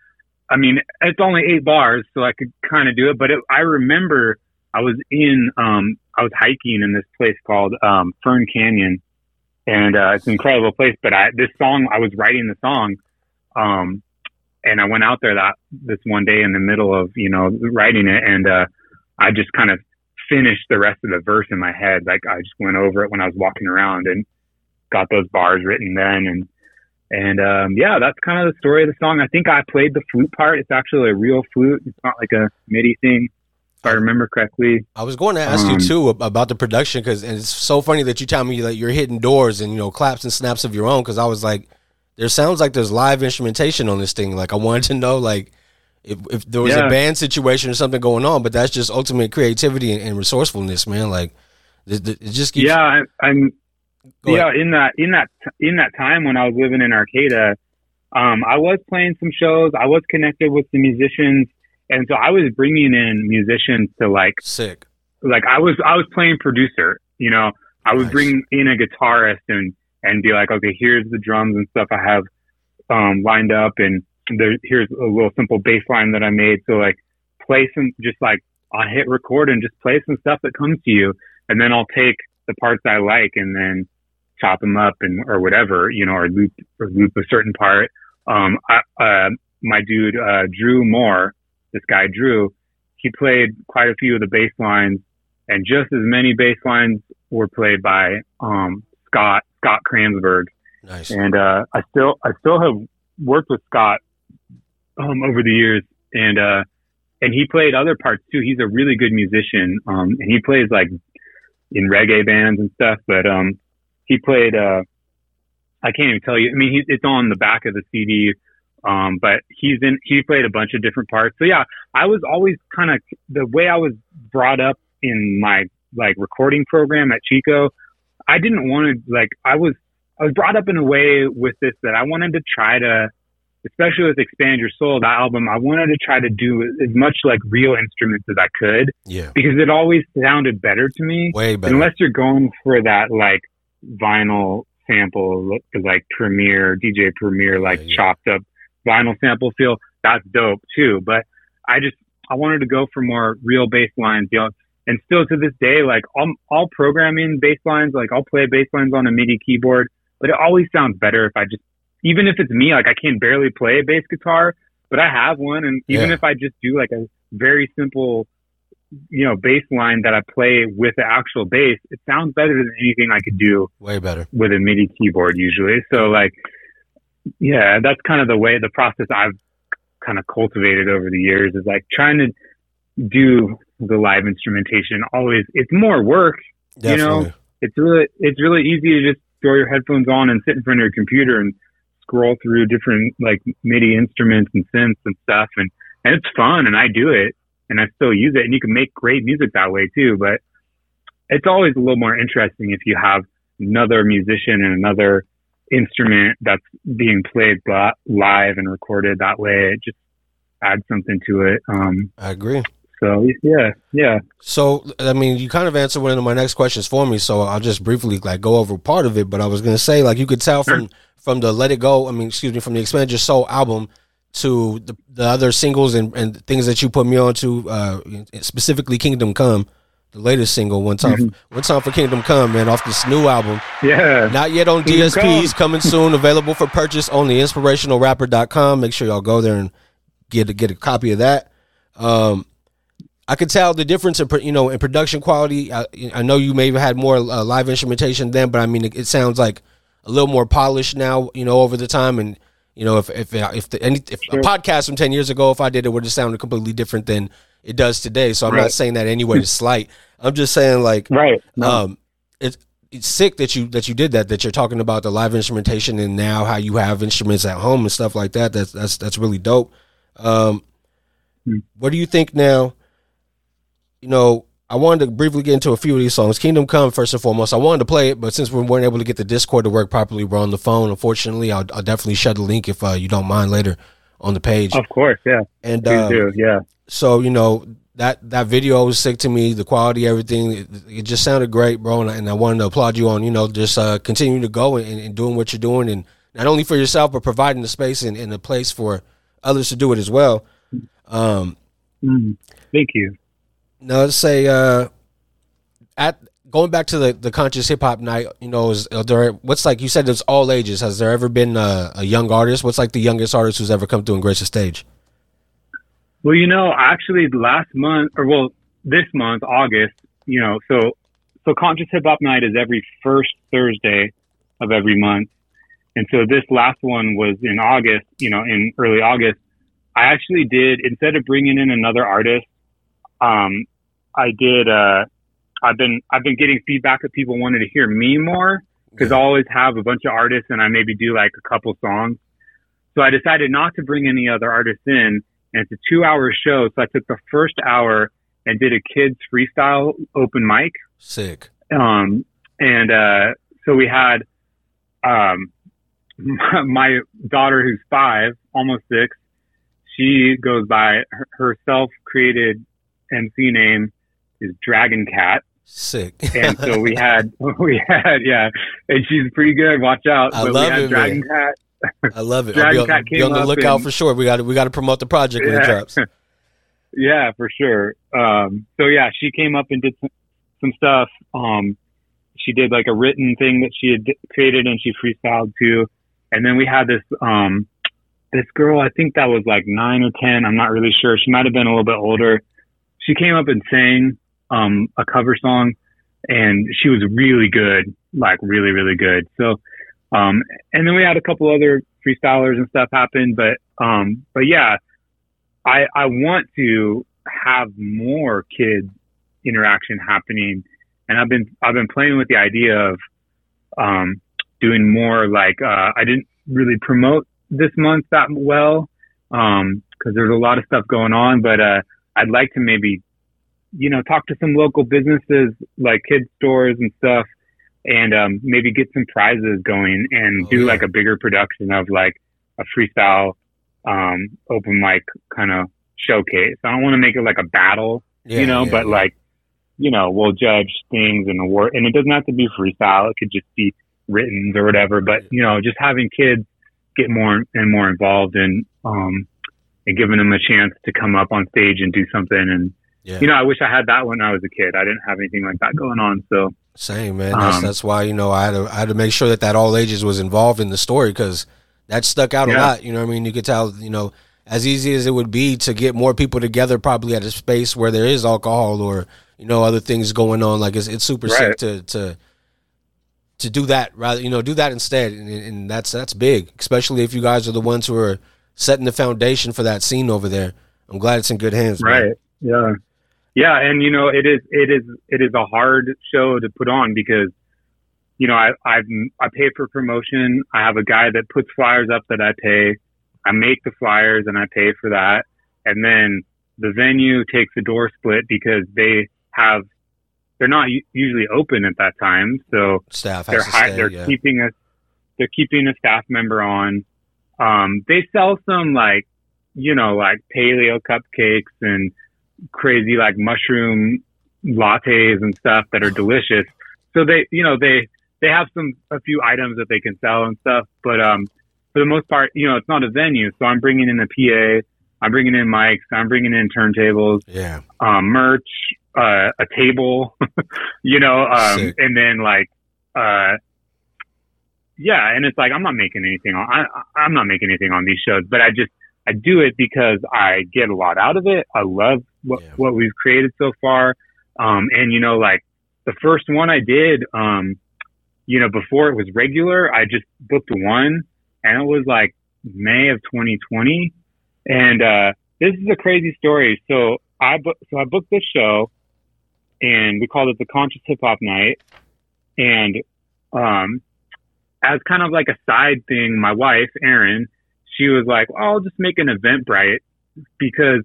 I mean, it's only eight bars, so I could kind of do it. But it, I remember I was in, um, I was hiking in this place called um, Fern Canyon, and uh, it's an incredible place. But I, this song, I was writing the song. Um, and I went out there that this one day in the middle of, you know, writing it. And, uh, I just kind of finished the rest of the verse in my head. Like I just went over it when I was walking around and got those bars written then. And, and, um, yeah, that's kind of the story of the song. I think I played the flute part. It's actually a real flute. It's not like a MIDI thing, if I remember correctly. I was going to ask um, you too about the production. Cause and it's so funny that you tell me that you're hitting doors and, you know, claps and snaps of your own. Cause I was like, there sounds like there's live instrumentation on this thing. Like I wanted to know, like if, if there was yeah. a band situation or something going on, but that's just ultimate creativity and, and resourcefulness, man. Like it, it just keeps. Yeah, I, I'm. Go yeah, ahead. in that in that in that time when I was living in Arcata, um, I was playing some shows. I was connected with the musicians, and so I was bringing in musicians to like sick. Like I was I was playing producer. You know, I would nice. bring in a guitarist and. and be like, okay, here's the drums and stuff I have um, lined up, and there, here's a little simple bass line that I made. So like play some, just like I'll hit record and just play some stuff that comes to you. And then I'll take the parts I like and then chop them up and, or whatever, you know, or loop or loop a certain part. Um, I, uh, my dude, uh, Drew Moore, this guy Drew, he played quite a few of the bass lines, and just as many bass lines were played by um, Scott, Scott Kranzberg. Nice. And uh, I still I still have worked with Scott um, over the years, and uh, and he played other parts too. He's a really good musician, um, and he plays like in reggae bands and stuff. But um, he played, uh, I can't even tell you. I mean, he, it's on the back of the C D, um, but he's in, he played a bunch of different parts. So yeah, I was always kind of, the way I was brought up in my like recording program at Chico, I didn't want to, like, I was, I was brought up in a way with this that I wanted to try to, especially with Expand Your Soul, that album, I wanted to try to do as much like real instruments as I could, yeah, because it always sounded better to me. Way better. Unless you're going for that like vinyl sample, like Premiere, D J Premiere, like yeah, yeah. chopped up vinyl sample feel. That's dope too. But I just, I wanted to go for more real bass lines, you know, and still to this day, like I'll, I'll program in bass lines, like I'll play bass lines on a MIDI keyboard, but it always sounds better if I just, even if it's me, like I can barely play a bass guitar, but I have one. And even yeah. if I just do like a very simple, you know, bass line that I play with the actual bass, it sounds better than anything I could do way better with a MIDI keyboard usually. So like, yeah, that's kind of the way, the process I've kind of cultivated over the years is like trying to do the live instrumentation always. It's more work, Definitely. You know, it's really, it's really easy to just throw your headphones on and sit in front of your computer and scroll through different like MIDI instruments and synths and stuff, and and it's fun, and I do it and I still use it, and you can make great music that way too, but it's always a little more interesting if you have another musician and another instrument that's being played live and recorded that way. It just adds something to it. um I agree. So yeah, yeah. So I mean, you kind of answered one of my next questions for me, so I'll just briefly like go over part of it. But I was gonna say, like, you could tell from from the Let It Go, I mean, excuse me, from the Expand Your Soul album to the, the other singles and, and things that you put me on to, uh, specifically Kingdom Come, the latest single, one time, mm-hmm. one time for Kingdom Come, man, off this new album. Yeah, not yet on Kingdom D S Ps, Come. Coming soon, available for purchase on the inspirational rapper dot com. Make sure y'all go there and get a, get a copy of that. Um, I could tell the difference in, you know, in production quality. I, I know you may have had more uh, live instrumentation then, but I mean, it, it sounds like a little more polished now, you know, over the time. And, you know, if if if, the, any, if sure. a podcast from ten years ago, if I did it, would have sounded completely different than it does today. So I'm right. not saying that anyway to slight. I'm just saying like, right. no. um, it's it's sick that you that you did that, that you're talking about the live instrumentation and now how you have instruments at home and stuff like that. That's, that's, that's really dope. Um, mm. What do you think now? You know, I wanted to briefly get into a few of these songs. Kingdom Come, first and foremost. I wanted to play it, but since we weren't able to get the Discord to work properly, we're on the phone. Unfortunately, I'll, I'll definitely share the link if uh, you don't mind later on the page. Of course, yeah. And you uh, do, yeah. So, you know, that, that video was sick to me. The quality, everything, it, it just sounded great, bro. And I, and I wanted to applaud you on, you know, just uh, continuing to go and, and doing what you're doing. And not only for yourself, but providing the space and, and the place for others to do it as well. Um, mm, thank you. Now, let's say, uh, at going back to the, the Conscious Hip Hop Night, you know, is, is there, what's like, you said it's all ages. Has there ever been a, a young artist? What's like the youngest artist who's ever come through and graced the stage? Well, you know, actually last month, or well, this month, August, you know, so, so Conscious Hip Hop Night is every first Thursday of every month. And so this last one was in August, you know, in early August. I actually did, instead of bringing in another artist, Um, I did, uh, I've been, I've been getting feedback that people wanted to hear me more because yeah. I always have a bunch of artists and I maybe do like a couple songs. So I decided not to bring any other artists in, and it's a two hour show. So I took the first hour and did a kids freestyle open mic. Sick. Um, and, uh, so we had, um, my daughter who's five, almost six, she goes by her, her self-created M C name is Dragon Cat. Sick. And so we had, we had, yeah, and she's pretty good. Watch out. I but love we had it, Dragon man. Cat. I love it. Dragon I'll be on, Cat came be on the lookout and, for sure. We got to, we got to promote the project yeah. when it drops. Yeah, for sure. Um, so yeah, she came up and did some, some stuff. Um, she did like a written thing that she had created and she freestyled too. And then we had this, um, this girl, I think that was like nine or ten. I'm not really sure. She might've been a little bit older. She came up and sang um, a cover song, and she was really good, like really, really good. So, um, and then we had a couple other freestylers and stuff happen, but, um, but yeah, I, I want to have more kids interaction happening. And I've been, I've been playing with the idea of, um, doing more like, uh, I didn't really promote this month that well, um, cause there's a lot of stuff going on, but, uh, I'd like to maybe, you know, talk to some local businesses like kid stores and stuff, and, um, maybe get some prizes going and oh, do yeah. like a bigger production of like a freestyle, um, open mic kind of showcase. I don't want to make it like a battle, yeah, you know, yeah, but yeah. like, you know, we'll judge things and award, and it doesn't have to be freestyle. It could just be written or whatever, but you know, just having kids get more and more involved and, um, and giving them a chance to come up on stage and do something. And, yeah. you know, I wish I had that when I was a kid. I didn't have anything like that going on. So same, man. That's, um, that's why, you know, I had to, I had to make sure that that all ages was involved in the story, because that stuck out yeah. a lot. You know what I mean? You could tell, you know, as easy as it would be to get more people together, probably at a space where there is alcohol or, you know, other things going on. Like it's, it's super right. sick to, to, to do that rather, you know, do that instead. And, and that's, that's big, especially if you guys are the ones who are setting the foundation for that scene over there. I'm glad it's in good hands. Right. Man. Yeah. Yeah. And you know, it is, it is, it is a hard show to put on because, you know, I, I've, I pay for promotion. I have a guy that puts flyers up that I pay. I make the flyers and I pay for that. And then the venue takes a door split because they have, they're not usually open at that time. So staff they're, has to high, stay, they're yeah. keeping a, they're keeping a staff member on. Um, they sell some like, you know, like paleo cupcakes and crazy like mushroom lattes and stuff that are delicious. So they, you know, they, they have some, a few items that they can sell and stuff, but, um, for the most part, you know, it's not a venue. So I'm bringing in a P A, I'm bringing in mics, I'm bringing in turntables, yeah, um, merch, uh, a table, you know, um, Sick. and then like, uh, yeah. And it's like, I'm not making anything on, I, I'm not making anything on these shows, but I just, I do it because I get a lot out of it. I love what, yeah. what we've created so far. Um, and you know, like the first one I did, um, you know, before it was regular, I just booked one and it was like May of twenty twenty. And, uh, this is a crazy story. So I, bu- so I booked this show and we called it the Conscious Hip Hop Night. And, um, as kind of like a side thing, my wife, Erin, she was like, oh, I'll just make an Eventbrite because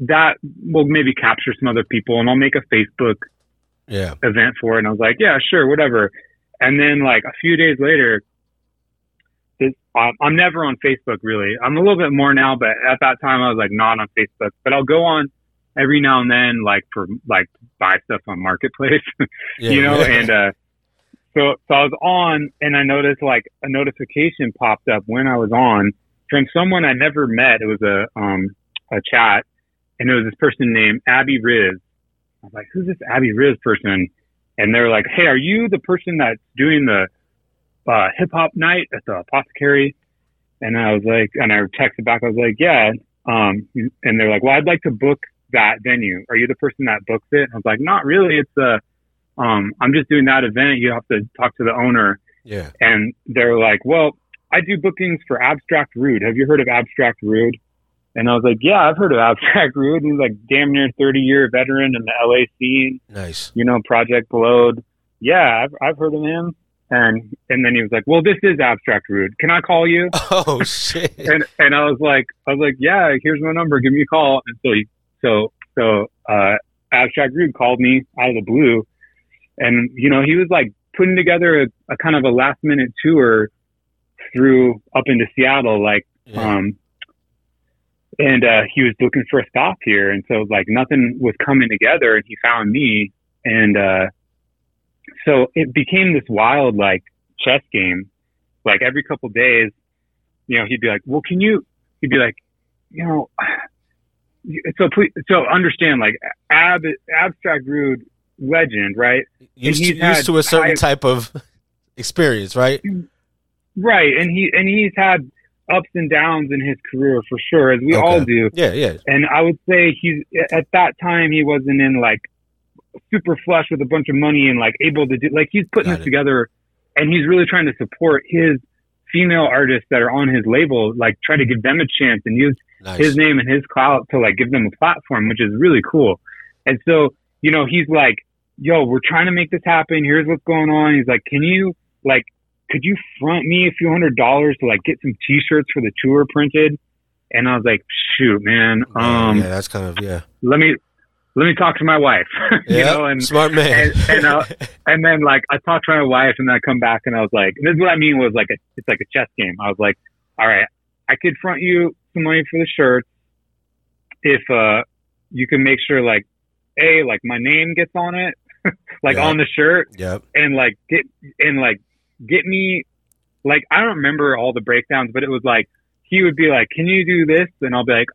that will maybe capture some other people and I'll make a Facebook yeah. event for it. And I was like, yeah, sure, whatever. And then like a few days later, this, um, I'm never on Facebook really. I'm a little bit more now, but at that time I was like not on Facebook, but I'll go on every now and then, like for like buy stuff on Marketplace, yeah, you know, yeah. and, uh, So, so I was on and I noticed like a notification popped up when I was on from someone I never met. It was a, um, a chat and it was this person named Abby Riz. I was like, who's this Abby Riz person? And they were like, hey, are you the person that's doing the, uh, hip hop night at the Apothecary? And I was like, and I texted back, I was like, yeah. Um, and they're like, well, I'd like to book that venue. Are you the person that books it? And I was like, not really. It's a, Um, I'm just doing that event. You have to talk to the owner. Yeah. And they're like, well, I do bookings for Abstract Rude. Have you heard of Abstract Rude? And I was like, yeah, I've heard of Abstract Rude. He's like damn near thirty year veteran in the L A scene. Nice. You know, Project Blowed. Yeah, I've, I've heard of him. And, and then he was like, well, this is Abstract Rude. Can I call you? Oh shit. and, and I was like, I was like, yeah, here's my number. Give me a call. And so, he, so, so, uh, Abstract Rude called me out of the blue. And, you know, he was like putting together a, a kind of a last minute tour through up into Seattle, like, yeah. um, and, uh, he was looking for a stop here. And so like nothing was coming together and he found me. And, uh, so it became this wild, like chess game, like every couple days, you know, he'd be like, well, can you, he'd be like, you know, so please, so understand like ab abstract rude, legend, right? Used, he's to, used to a certain high, type of experience, right? Right, and he and he's had ups and downs in his career for sure, as we okay. all do. Yeah, yeah. And I would say he's at that time he wasn't in like super flush with a bunch of money and like able to do like he's putting Got this it. together, and he's really trying to support his female artists that are on his label, like try to give them a chance and use nice. his name and his clout to like give them a platform, which is really cool. And so, you know, he's like, yo, we're trying to make this happen. Here's what's going on. He's like, can you like, could you front me a few hundred dollars to like get some t-shirts for the tour printed? And I was like, shoot, man. Um, yeah, that's kind of, yeah. Let me, let me talk to my wife, you yep, know, and, smart man. and, and, uh, and then like, I talked to my wife and then I come back and I was like, this is what I mean was like, a, it's like a chess game. I was like, all right, I could front you some money for the shirt. If, uh, you can make sure like, A, like my name gets on it, like yep. on the shirt yep. and like, get, and like, get me, like, I don't remember all the breakdowns, but it was like, he would be like, can you do this? And I'll be like,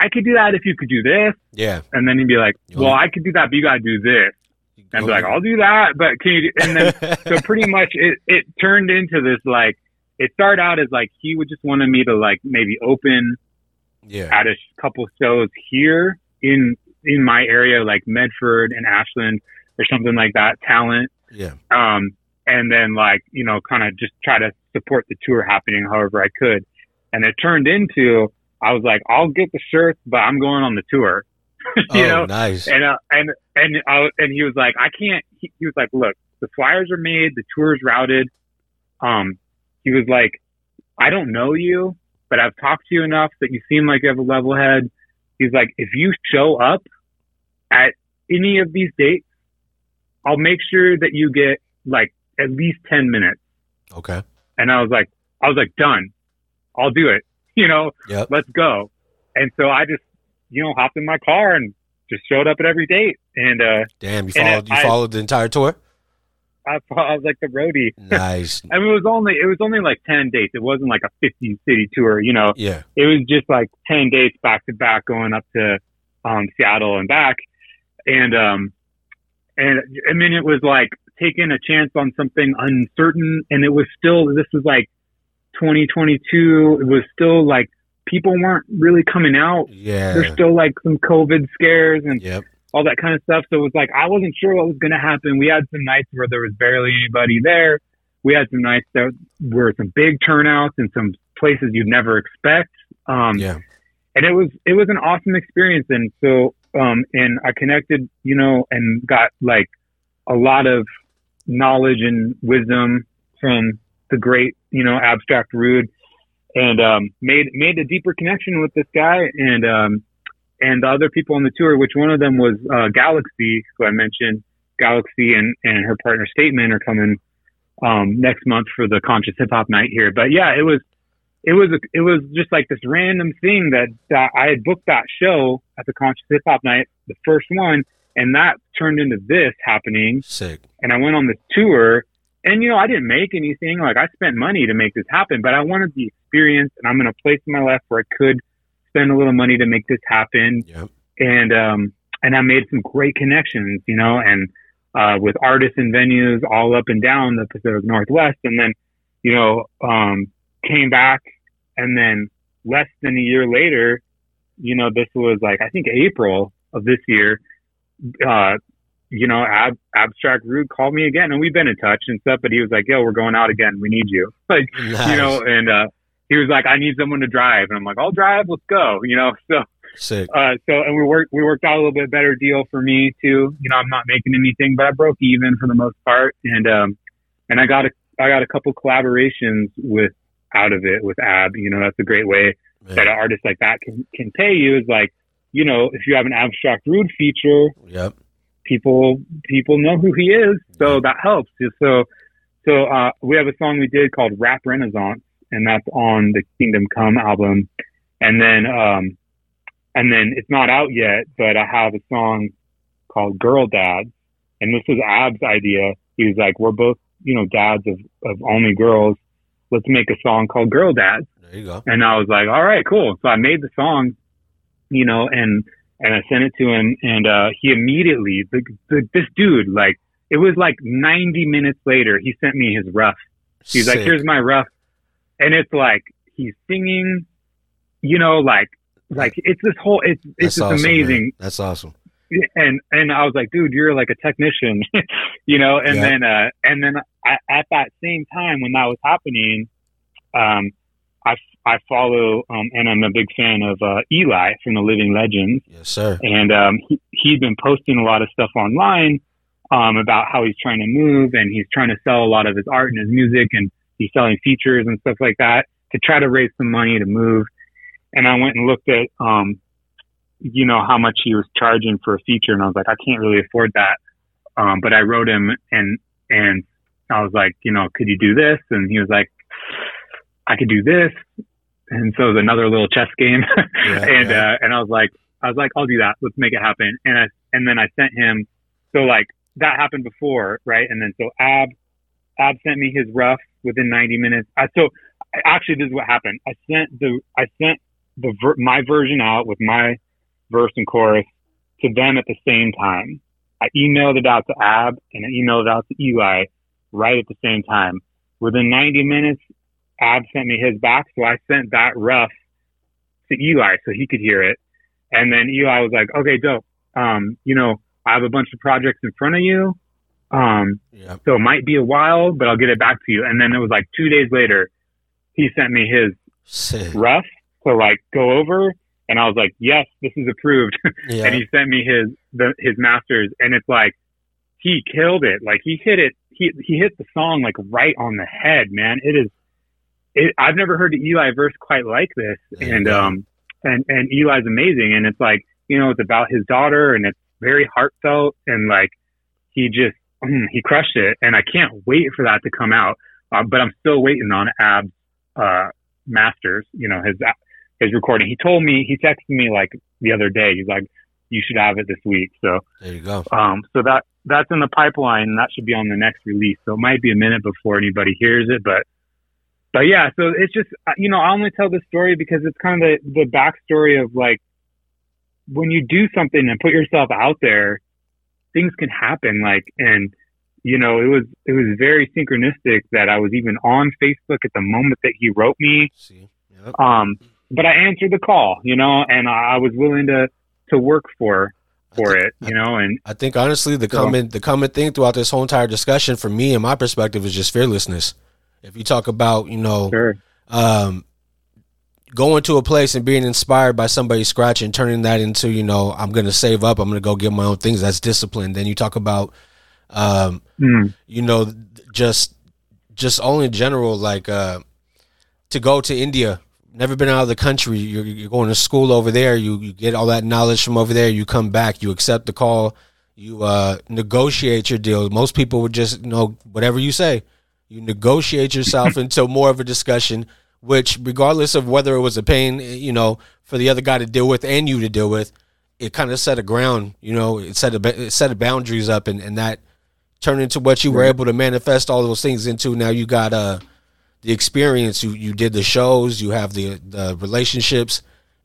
I could do that if you could do this. Yeah. And then he'd be like, well, I could do that, but you got to do this. And I'd be like, I'll do that, but can you do? And then, so pretty much it, it turned into this, like, it started out as like, he would just wanted me to like maybe open yeah. at a couple shows here in, in my area, like Medford and Ashland or something like that, talent. Yeah. Um, and then like, you know, kind of just try to support the tour happening however I could. And it turned into, I was like, I'll get the shirts, but I'm going on the tour. you oh, know? Nice. And, uh, and, and, I, and he was like, I can't, he, he was like, look, the flyers are made, the tour's routed. Um, he was like, I don't know you, but I've talked to you enough that you seem like you have a level head. He's like, if you show up at any of these dates, I'll make sure that you get like at least ten minutes. Okay. And I was like, I was like, done. I'll do it, you know, yep. let's go. And so I just, you know, hopped in my car and just showed up at every date. And, uh, damn, you followed, you I, followed the entire tour. I, I was like the roadie. Nice. I mean, it was only, it was only like ten dates. It wasn't like a fifty city tour, you know, yeah. It was just like ten dates back to back going up to, um, Seattle and back. And, um, and I mean, it was like taking a chance on something uncertain. And it was still, this was like, twenty twenty-two, it was still like people weren't really coming out. Yeah, there's still like some COVID scares and yep. all that kind of stuff. So it was like I wasn't sure what was going to happen. We had some nights where there was barely anybody there. We had some nights that were some big turnouts and some places you'd never expect. Um, yeah, and it was it was an awesome experience. And so um, and I connected, you know, and got like a lot of knowledge and wisdom from the great, you know, Abstract Rude, and um, made made a deeper connection with this guy and um, and the other people on the tour, which one of them was uh, Galaxy, who I mentioned. Galaxy and, and her partner Statement are coming um, next month for the Conscious Hip Hop Night here. But yeah, it was it was it was just like this random thing that, that I had booked that show at the Conscious Hip Hop Night, the first one, and that turned into this happening. Sick. And I went on this tour. And, you know, I didn't make anything. Like, I spent money to make this happen, but I wanted the experience, and I'm in a place in my life where I could spend a little money to make this happen. Yep. And um, and I made some great connections, you know, and uh, with artists and venues all up and down the Pacific Northwest. And then, you know, um, came back, and then less than a year later, you know, this was like, I think April of this year, uh, you know, Ab- Abstract Rude called me again, and we've been in touch and stuff, but he was like, yo, we're going out again. We need you. Like, nice. You know, and, uh, he was like, I need someone to drive. And I'm like, I'll drive. Let's go. You know? So, Sick. uh, so, and we worked, we worked out a little bit better deal for me too. You know, I'm not making anything, but I broke even for the most part. And, um, and I got a, I got a couple collaborations with out of it with Ab, you know, that's a great way Man. That an artist like that can, can pay you is like, you know, if you have an Abstract Rude feature, yep. people people know who he is, so that helps. So so uh we have a song we did called Rap Renaissance, and that's on the Kingdom Come album. And then um and then it's not out yet, but I have a song called Girl Dads, and this was Ab's idea. He was like, we're both, you know, dads of, of only girls. Let's make a song called Girl Dads. There you go. And I was like, all right, cool. So I made the song, you know, and And I sent it to him, and uh, he immediately, the, the, this dude, like, it was like ninety minutes later, he sent me his rough. He's Sick. Like, here's my rough. And it's like, he's singing, you know, like, like it's this whole, it's it's That's just awesome, amazing. Man. That's awesome. And and I was like, dude, you're like a technician, you know? And yeah. then, uh, and then I, at that same time when that was happening, um, I I follow, um, and I'm a big fan of uh, Eli from the Living Legends. Yes, sir. And um, he, he'd been posting a lot of stuff online um, about how he's trying to move, and he's trying to sell a lot of his art and his music, and he's selling features and stuff like that to try to raise some money to move. And I went and looked at, um, you know, how much he was charging for a feature. And I was like, I can't really afford that. Um, but I wrote him and, and I was like, you know, could you do this? And he was like, I could do this. And so it was another little chess game. Yeah, and, yeah. Uh, and I was like, I was like, I'll do that. Let's make it happen. And I, and then I sent him, so like that happened before. Right. And then, so Ab, Ab sent me his rough within ninety minutes. I, so actually this is what happened. I sent the, I sent the, ver- my version out with my verse and chorus to them at the same time. I emailed it out to Ab and I emailed it out to Eli right at the same time. Within ninety minutes, Ab sent me his back, so I sent that rough to Eli so he could hear it. And then Eli was like, okay, dope. Um, you know, I have a bunch of projects in front of you. Um, yeah. So it might be a while, but I'll get it back to you. And then it was like two days later, he sent me his Sick. rough to like go over. And I was like, yes, this is approved. Yeah. And he sent me his, the, his masters. And it's like, he killed it. Like he hit it. He, he hit the song like right on the head, man. It is, it, I've never heard an Eli verse quite like this. Yeah. And, um, and, and Eli's amazing. And it's like, you know, it's about his daughter and it's very heartfelt. And like, he just, mm, he crushed it. And I can't wait for that to come out. Uh, but I'm still waiting on Ab's, uh, masters, you know, his, his recording. He told me, he texted me like the other day, he's like, you should have it this week. So there you go. Um, so that, that's in the pipeline and that should be on the next release. So it might be a minute before anybody hears it, but, but yeah, so it's just, you know, I only tell this story because it's kind of the, the backstory of like, when you do something and put yourself out there, things can happen. Like, and you know, it was, it was very synchronistic that I was even on Facebook at the moment that he wrote me. See? Yep. Um, But I answered the call, you know, and I was willing to, to work for for think, it, you know. And I think honestly, the so, common the common thing throughout this whole entire discussion, for me and my perspective, is just fearlessness. If you talk about, you know, sure. um, going to a place and being inspired by somebody's scratch and turning that into, you know, I'm going to save up, I'm going to go get my own things. That's discipline. Then you talk about, um, mm. you know, just just only in general, like uh, to go to India. Never been out of the country. You're, you're going to school over there. You, you get all that knowledge from over there. You come back. You accept the call. You uh, negotiate your deal. Most people would just, you know, whatever you say. You negotiate yourself into more of a discussion, which regardless of whether it was a pain, you know, for the other guy to deal with and you to deal with, it kind of set a ground, you know, it set a, it set a boundaries up, and, and that turned into what you were able to manifest all those things into. Now you got a, uh, the experience, you, you did the shows, you have the the relationships,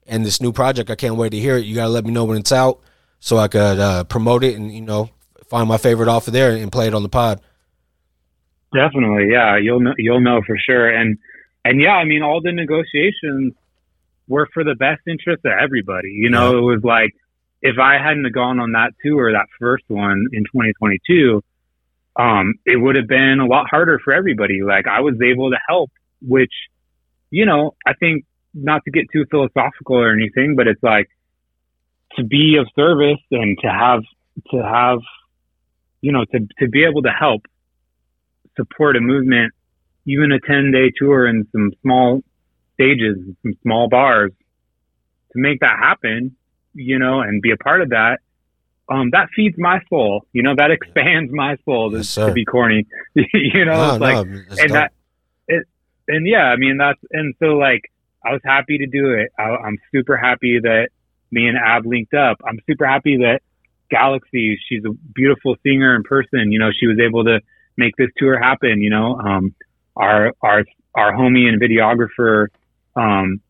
and this new project, I can't wait to hear it. You got to let me know when it's out so I could uh, promote it and, you know, find my favorite off of there and play it on the pod. Definitely, yeah, you'll know, you'll know for sure. And, and yeah, I mean, all the negotiations were for the best interest of everybody. You know, yeah. It was like, if I hadn't gone on that tour, that first one in twenty twenty-two, Um, it would have been a lot harder for everybody. Like I was able to help, which, you know, I think not to get too philosophical or anything, but it's like to be of service and to have, to have, you know, to, to be able to help support a movement, even a ten day tour in some small stages, some small bars, to make that happen, you know, and be a part of that. Um, that feeds my soul, you know, that expands my soul to, yes, to be corny, you know, no, it's like, no, it's and dope. that, it, and yeah, I mean, that's, and so like, I was happy to do it. I, I'm super happy that me and Ab linked up. I'm super happy that Galaxy, she's a beautiful singer in person. You know, she was able to make this tour happen, you know, um, our, our, our homie and videographer, um,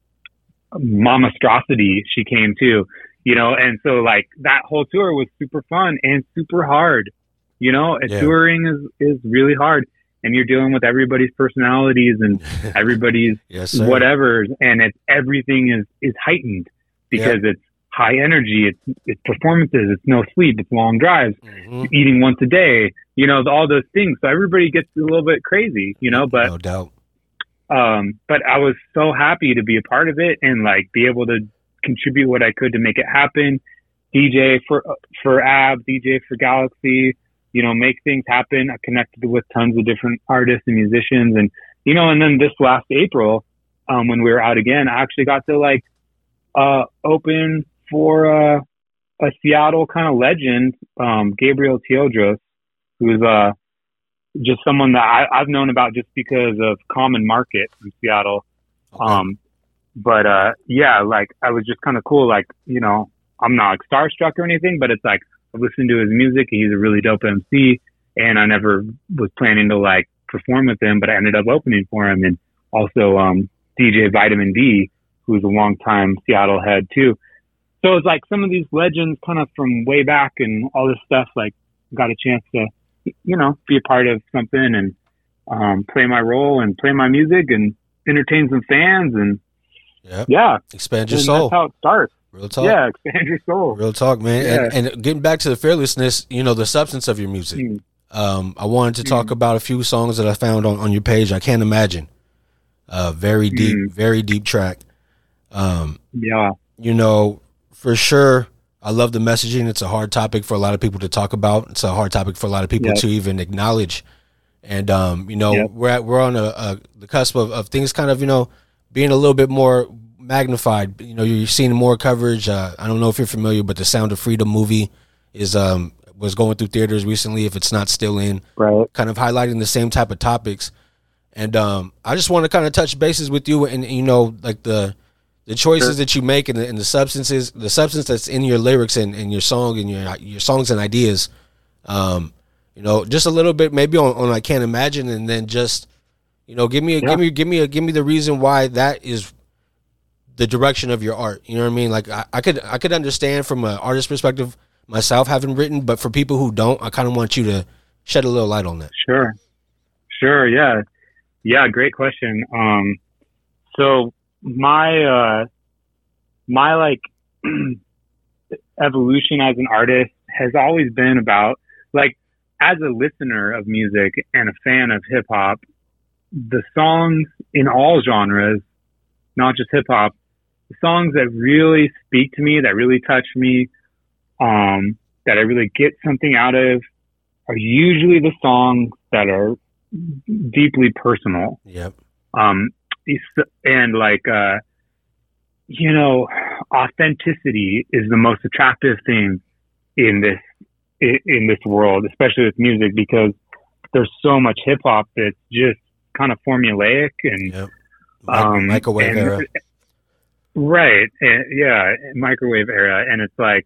Mamastrosity, she came too. You know, and so like that whole tour was super fun and super hard, you know, yeah. Touring is, is really hard and you're dealing with everybody's personalities and everybody's yes, whatever. And it's, everything is, is heightened because yeah. It's high energy. It's, it's performances. It's no sleep. It's long drives, mm-hmm. Eating once a day, you know, all those things. So everybody gets a little bit crazy, you know, but no doubt. Um, but I was so happy to be a part of it and like be able to contribute what I could to make it happen. D J for for Ab, D J for Galaxy, you know, make things happen. I connected with tons of different artists and musicians, and, you know, and then this last April, um, when we were out again, I actually got to like, uh, open for, uh, a Seattle kind of legend, um, Gabriel Teodros, who's, uh, just someone that I, I've known about just because of Common Market in Seattle. Okay. Um, but, uh, yeah, like I was just kind of cool. Like, you know, I'm not like starstruck or anything, but it's like, I've listened to his music. He's a really dope M C, and I never was planning to like perform with him, but I ended up opening for him. And also, um, D J Vitamin D, who's a longtime Seattle head too. So it's like some of these legends kind of from way back and all this stuff, like got a chance to, you know, be a part of something and um, play my role and play my music and entertain some fans and yep. yeah. Expand your and soul. That's how it starts. Real talk. Yeah, expand your soul. Real talk, man. Yeah. And, and getting back to the fearlessness, you know, the substance of your music. Mm. Um, I wanted to mm. talk about a few songs that I found on, on your page. I Can't Imagine. Uh, very deep, mm. very deep track. Um, yeah. You know, for sure, I love the messaging. It's a hard topic for a lot of people to talk about. It's a hard topic for a lot of people yep. to even acknowledge. And, um, you know, yep. we're at, we're on a, a, the cusp of, of things kind of, you know, being a little bit more magnified. You know, you're seeing more coverage. Uh, I don't know if you're familiar, but the Sound of Freedom movie is um, was going through theaters recently, if it's not still in, right. kind of highlighting the same type of topics. And um, I just want to kind of touch bases with you and, you know, like the the choices sure. that you make and the, and the substances, the substance that's in your lyrics and, and your song and your your songs and ideas, um, you know, just a little bit maybe on, on I Can't Imagine, and then just, you know, give me a, yeah. give me give me a, give me the reason why that is the direction of your art. You know what I mean? Like I, I could I could understand from an artist perspective myself having written, but for people who don't, I kind of want you to shed a little light on that. Sure, sure, yeah, yeah, great question. Um, so. My, uh, my like evolution as an artist has always been about like, as a listener of music and a fan of hip hop, the songs in all genres, not just hip hop, the songs that really speak to me, that really touch me, um, that I really get something out of are usually the songs that are deeply personal. Yep. Um, And like, uh, you know, authenticity is the most attractive thing in this, in this world, especially with music, because there's so much hip hop that's just kind of formulaic and, yep. Mic- um, microwave and, era. Right. And, yeah. Microwave era. And it's like,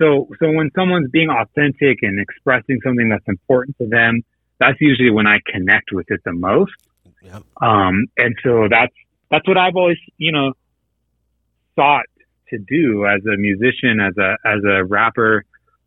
so, so when someone's being authentic and expressing something that's important to them, that's usually when I connect with it the most. Yep. Um, and so that's, that's what I've always, you know, sought to do as a musician, as a, as a rapper,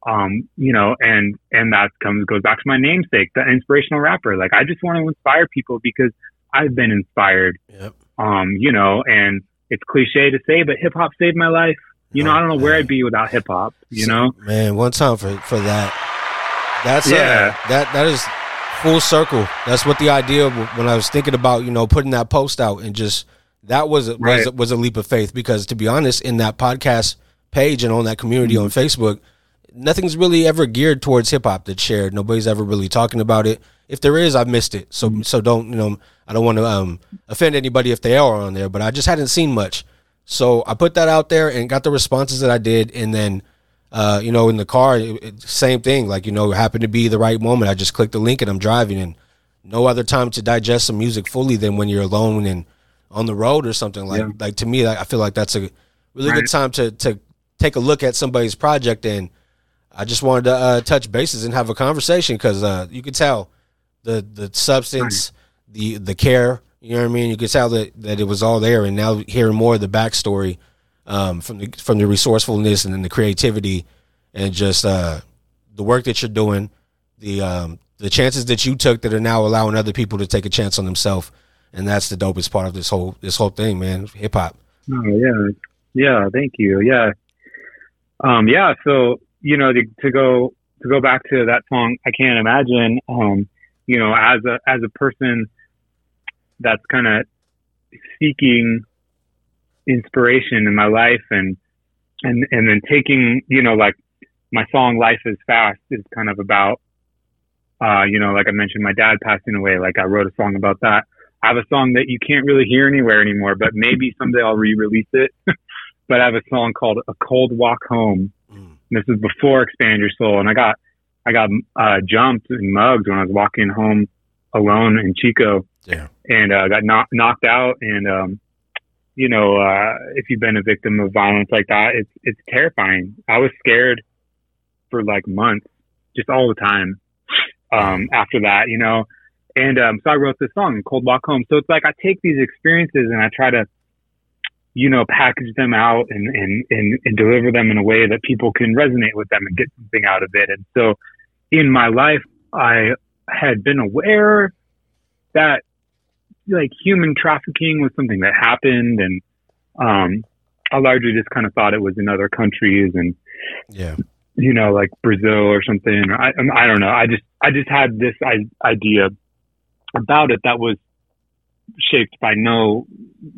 um, you know, and, and that comes, goes back to my namesake, the inspirational rapper. Like, I just want to inspire people because I've been inspired, yep. um, you know, and it's cliche to say, but hip hop saved my life. You oh, know, I don't know man. where I'd be without hip hop, you so, know, man, one time for, for that, that's, yeah, uh, that, that is. Full circle. That's what the idea of when I was thinking about, you know, putting that post out, and just that was a, right. was, a, was a leap of faith, because to be honest, in that podcast page and on that community mm-hmm. on Facebook, nothing's really ever geared towards hip hop that's shared. Nobody's ever really talking about it. If there is, I've missed it. So, mm-hmm. so don't, you know, I don't want to um, offend anybody if they are on there, but I just hadn't seen much. So I put that out there and got the responses that I did. And then Uh, you know, in the car, it, it, same thing. Like, you know, it happened to be the right moment. I just clicked the link and I'm driving, and no other time to digest some music fully than when you're alone and on the road or something. Like, yeah. like to me, I feel like that's a really right. good time to, to take a look at somebody's project. And I just wanted to uh, touch bases and have a conversation, because uh, you could tell the, the substance, right. the, the care, you know what I mean? You could tell that, that it was all there. And now hearing more of the backstory, Um, from the from the resourcefulness and then the creativity and just uh, the work that you're doing, the um, the chances that you took that are now allowing other people to take a chance on themselves, and that's the dopest part of this whole this whole thing, man. Hip hop. Oh yeah, yeah. Thank you. Yeah, um, yeah. So you know to, to go to go back to that song, I Can't Imagine. Um, you know, as a as a person that's kind of seeking inspiration in my life, and and and then taking, you know, like my song Life Is Fast is kind of about Uh, you know, like I mentioned, my dad passing away. Like I wrote a song about that. I have a song that you can't really hear anywhere anymore, but maybe someday I'll re-release it. But I have a song called "A Cold Walk Home." Mm. This is before Expand Your Soul, and I got I got uh, jumped and mugged when I was walking home alone in Chico, yeah. and uh, got knock, knocked out. And um, you know, uh, if you've been a victim of violence like that, it's it's terrifying. I was scared for like months, just all the time. Um, after that, you know, and um, so I wrote this song, "Cold Walk Home." So it's like I take these experiences and I try to, you know, package them out and, and, and, and deliver them in a way that people can resonate with them and get something out of it. And so in my life, I had been aware that like human trafficking was something that happened. And um, I largely just kind of thought it was in other countries and, yeah, you know, like Brazil or something. I, I don't know. I just, I just had this idea about it that was shaped by no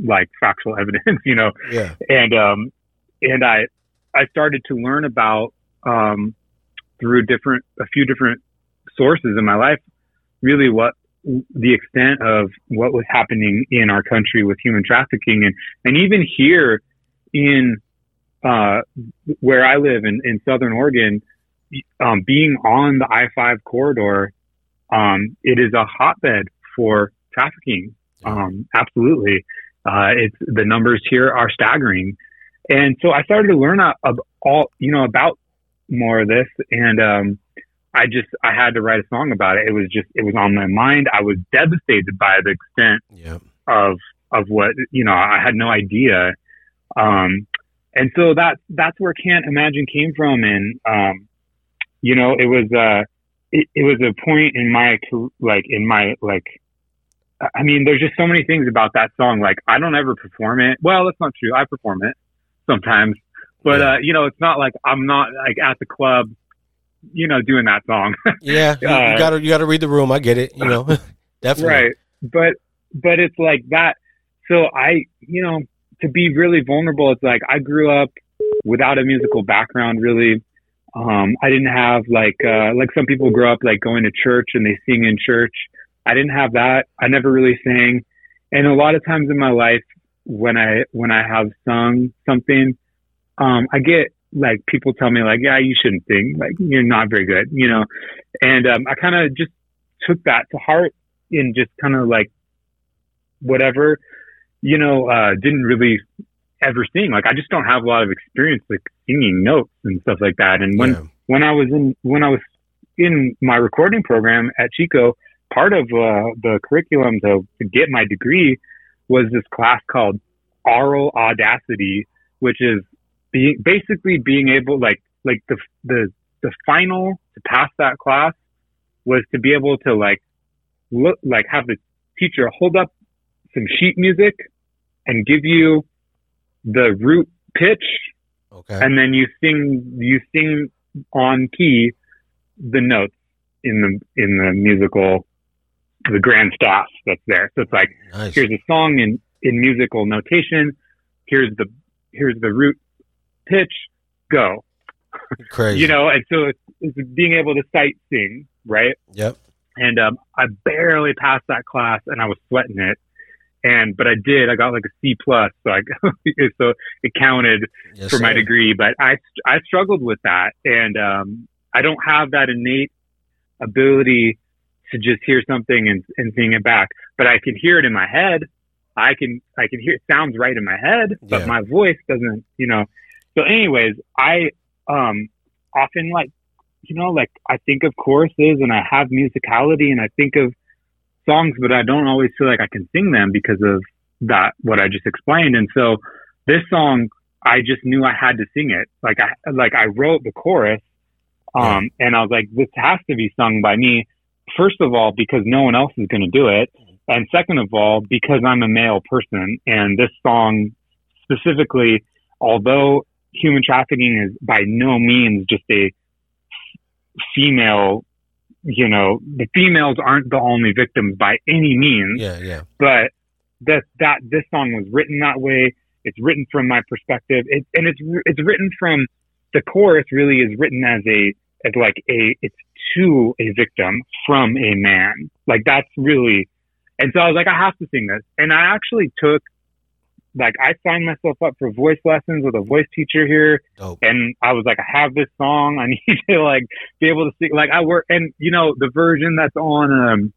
like factual evidence, you know? Yeah. And, um, and I, I started to learn about, um, through different, a few different sources in my life, really what the extent of what was happening in our country with human trafficking. And, and even here in, uh, where I live in, in Southern Oregon, um, being on the I five corridor, um, it is a hotbed for trafficking. Um, absolutely. Uh, it's the numbers here are staggering. And so I started to learn a, a, all, you know, about more of this. And, um, I just, I had to write a song about it. It was just, it was on my mind. I was devastated by the extent yep. of, of what, you know, I had no idea. Um, and so that, that's where Can't Imagine came from. And, um, you know, it was, uh, it, it was a point in my, like, in my, like, I mean, there's just so many things about that song. Like, I don't ever perform it. Well, that's not true. I perform it sometimes, but yeah. uh, you know, it's not like I'm not like at the club, you know, doing that song. Yeah, you, uh, you gotta you gotta read the room. I get it. You know, definitely. Right, but but it's like that. So I, you know, to be really vulnerable, it's like I grew up without a musical background. Really, um, I didn't have like uh, like some people grow up like going to church and they sing in church. I didn't have that. I never really sang. And a lot of times in my life, when I, when I have sung something, um, I get like, people tell me like, yeah, you shouldn't sing. Like, you're not very good, you know? And, um, I kind of just took that to heart and just kind of like, whatever, you know, uh, didn't really ever sing. Like, I just don't have a lot of experience like singing notes and stuff like that. And when, yeah. when I was in, when I was in my recording program at Chico, part of uh, the curriculum to, to get my degree was this class called Oral Audacity, which is being, basically being able, like, like the, the, the final to pass that class was to be able to like, look, like have the teacher hold up some sheet music and give you the root pitch. Okay. And then you sing, you sing on key, the notes in the, in the musical, the grand staff that's there. So it's like, nice. Here's a song in, in musical notation. Here's the, here's the root pitch, go. Crazy. You know, and so it's, it's being able to sight sing, right? Yep. And um, I barely passed that class and I was sweating it. And, but I did, I got like a C plus. So I, so it counted yes, for sir. my degree, but I, I struggled with that. And um, I don't have that innate ability to just hear something and, and sing it back, but I can hear it in my head. I can, I can hear it sounds right in my head, but yeah. my voice doesn't, you know? So anyways, I, um, often like, you know, like I think of choruses and I have musicality and I think of songs, but I don't always feel like I can sing them because of that, what I just explained. And so this song, I just knew I had to sing it. Like I, like I wrote the chorus, um, yeah. and I was like, this has to be sung by me. First of all, because no one else is going to do it. And second of all, because I'm a male person. And this song specifically, although human trafficking is by no means just a female, you know, the females aren't the only victims by any means. Yeah, yeah. But that, that this song was written that way. It's written from my perspective. It, and it's, it's written from the chorus really is written as a as like a, it's to a victim from a man. Like that's really, and so I was like, I have to sing this. And I actually took, like I signed myself up for voice lessons with a voice teacher here. Dope. And I was like, I have this song. I need to like be able to sing. Like I work, and you know, the version that's on, um,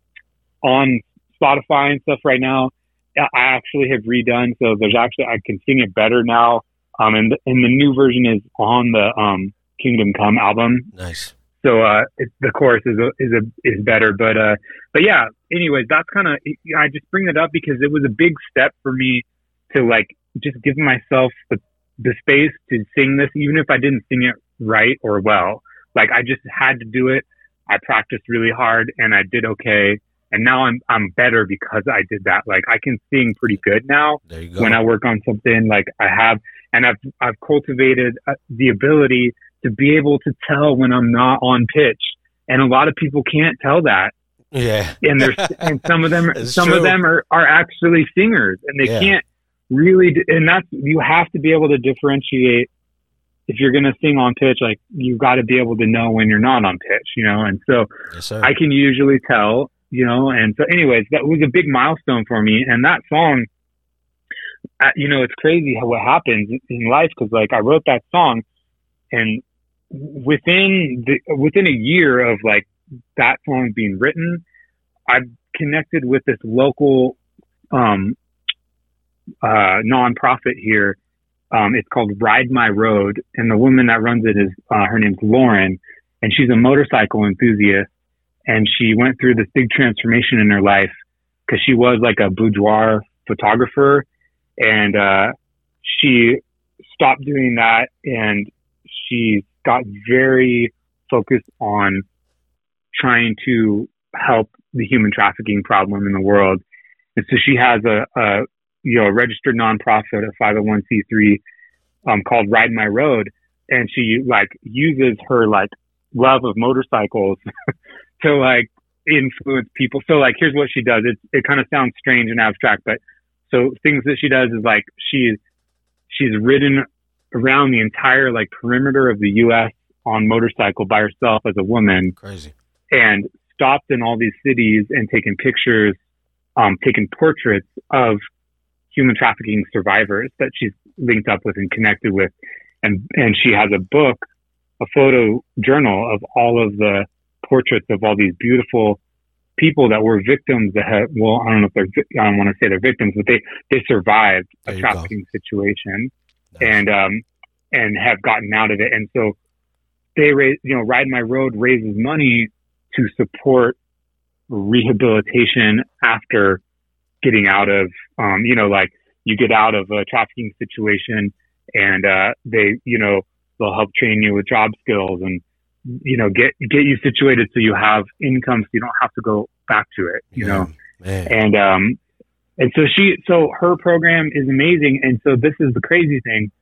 on Spotify and stuff right now, I actually have redone. So there's actually, I can sing it better now. Um, and, and the new version is on the, um, Kingdom Come album. Nice. So, uh, it, the chorus is, a, is, a, is better, but, uh, but yeah, anyways, that's kind of, I just bring it up because it was a big step for me to like, just give myself the, the space to sing this, even if I didn't sing it right or well, like I just had to do it. I practiced really hard and I did okay. And now I'm, I'm better because I did that. Like I can sing pretty good now. There you go. When I work on something, like I have, and I've, I've cultivated uh, the ability to be able to tell when I'm not on pitch. And a lot of people can't tell that. Yeah. And there's, and some of them, some true. of them are, are actually singers and they yeah. can't really, and that's, you have to be able to differentiate if you're going to sing on pitch, like you've got to be able to know when you're not on pitch, you know? And so yes, I can usually tell, you know? And so anyways, that was a big milestone for me. And that song, uh, you know, it's crazy how what happens in life. Cause like I wrote that song and within the, within a year of like that song being written, I've connected with this local, um, uh, nonprofit here. Um, it's called Ride My Road. And the woman that runs it is, uh, her name's Lauren, and she's a motorcycle enthusiast. And she went through this big transformation in her life because she was like a boudoir photographer. And, uh, she stopped doing that and she got very focused on trying to help the human trafficking problem in the world. And so she has a, a you know, a registered nonprofit, a five oh one c three, um, called Ride My Road. And she like uses her like love of motorcycles to like influence people. So like, here's what she does. It's, it kind of sounds strange and abstract, but so things that she does is like, she's, she's ridden around the entire like perimeter of the U S on motorcycle by herself as a woman. Crazy. And stopped in all these cities and taken pictures, um, taken portraits of human trafficking survivors that she's linked up with and connected with. And, and she has a book, a photo journal of all of the portraits of all these beautiful people that were victims that had, well, I don't know if they're, I don't want to say they're victims, but they, they survived a trafficking situation. Nice. And, um, and have gotten out of it. And so they raise, you know, Ride My Road raises money to support rehabilitation after getting out of, um, you know, like you get out of a trafficking situation and, uh, they, you know, they'll help train you with job skills and, you know, get, get you situated so you have income so you don't have to go back to it, you man, know? Man. And, um, and so she, so her program is amazing. And so this is the crazy thing.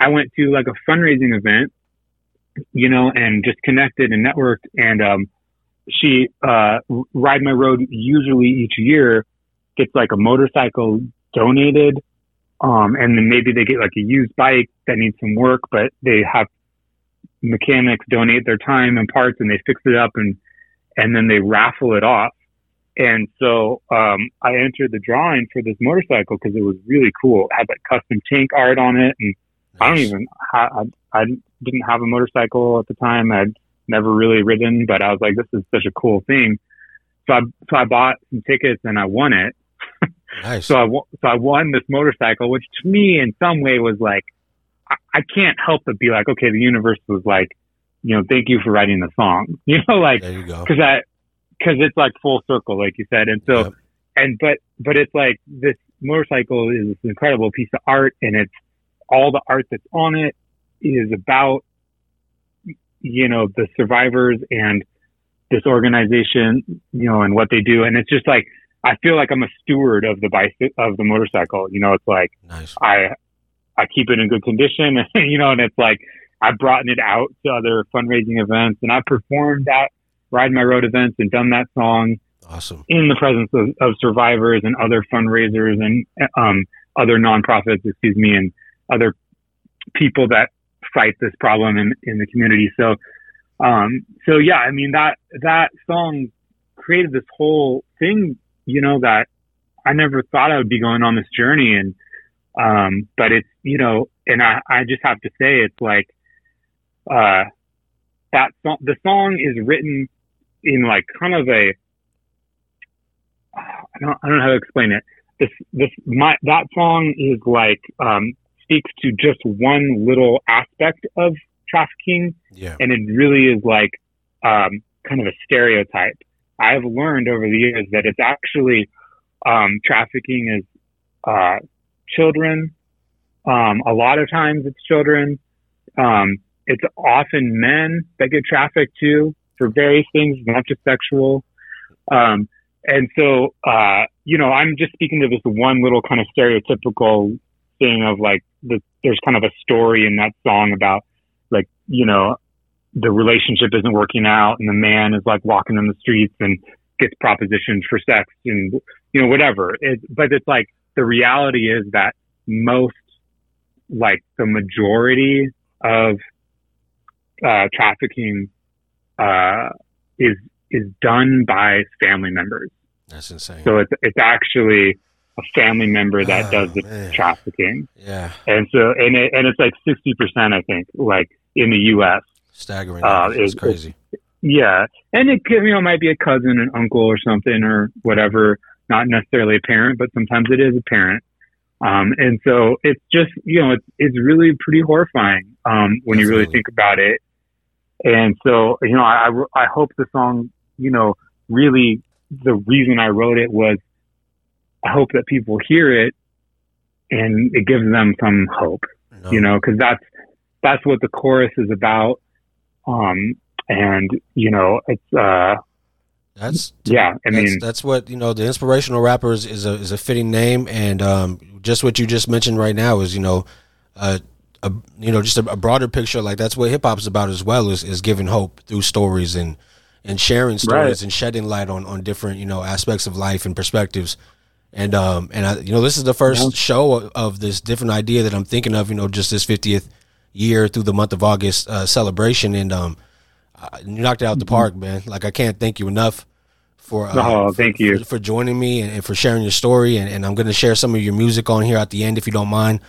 I went to like a fundraising event, you know, and just connected and networked. And, um, she, uh, Ride My Road usually each year gets like a motorcycle donated. Um, and then maybe they get like a used bike that needs some work, but they have mechanics donate their time and parts and they fix it up and, and then they raffle it off. And so, um, I entered the drawing for this motorcycle cause it was really cool. It had like custom tank art on it. And nice. I don't even, ha- I, I didn't have a motorcycle at the time. I'd never really ridden, but I was like, this is such a cool thing. So I, so I bought some tickets and I won it. Nice. So I, so I won this motorcycle, which to me in some way was like, I, I can't help but be like, okay, the universe was like, you know, thank you for writing the song, you know, like, there you go. cause I, cause it's like full circle, like you said. And so, yep. and, but, but it's like this motorcycle is this incredible piece of art and it's all the art that's on it is about, you know, the survivors and this organization, you know, and what they do. And it's just like, I feel like I'm a steward of the bicycle, of the motorcycle. You know, it's like, nice. I, I keep it in good condition, you know, and it's like, I've brought it out to other fundraising events and I've performed at Ride My Road events and done that song awesome. in the presence of, of survivors and other fundraisers and, um, other nonprofits, excuse me, and other people that fight this problem in, in the community. So Um, so yeah, I mean, that, that song created this whole thing, you know, that I never thought I would be going on this journey. And, um, but it's, you know, and I, I just have to say, it's like, uh, that song, the song is written in like kind of a, I don't, I don't know how to explain it. This, this, my, that song is like, um, speaks to just one little aspect of trafficking. Yeah. And it really is like, um, kind of a stereotype. I've learned over the years that it's actually, um, trafficking is, uh, children. Um, a lot of times it's children. Um, it's often men that get trafficked too for various things, not just sexual. Um, and so, uh, you know, I'm just speaking to this one little kind of stereotypical thing of like, the, there's kind of a story in that song about like, you know, the relationship isn't working out and the man is like walking in the streets and gets propositioned for sex and, you know, whatever. It, but it's like, the reality is that most, like the majority of, uh, trafficking, uh, is, is done by family members. That's insane. So it's, it's actually a family member that oh, does the man. trafficking. Yeah. And so, and it, and it's like sixty percent, I think, like in the U S. Staggering. Uh, it's crazy. It's, yeah. And it could, you know, might be a cousin, an uncle or something or whatever, not necessarily a parent, but sometimes it is a parent. Um, and so it's just, you know, it's, it's really pretty horrifying, um, when Absolutely. you really think about it. And so, you know, I, I hope the song, you know, really the reason I wrote it was I hope that people hear it and it gives them some hope, no. you know, cause that's, that's what the chorus is about. Um, and you know, it's, uh, that's, yeah, I mean, that's, that's what, you know, the inspirational rappers is a, is a fitting name. And, um, just what you just mentioned right now is, you know, uh, a, you know, just a, a broader picture. Like that's what hip hop's about as well, is, is giving hope through stories and, and sharing stories right. and shedding light on, on different, you know, aspects of life and perspectives. And, um, and I, you know, this is the first yeah. show of, of this different idea that I'm thinking of, you know, just this fiftieth year through the month of August, uh, celebration. And, um, I, you knocked it out mm-hmm. the park, man. Like, I can't thank you enough for, uh, oh, thank for, you. for, for joining me and, and for sharing your story. And, and I'm going to share some of your music on here at the end, if you don't mind.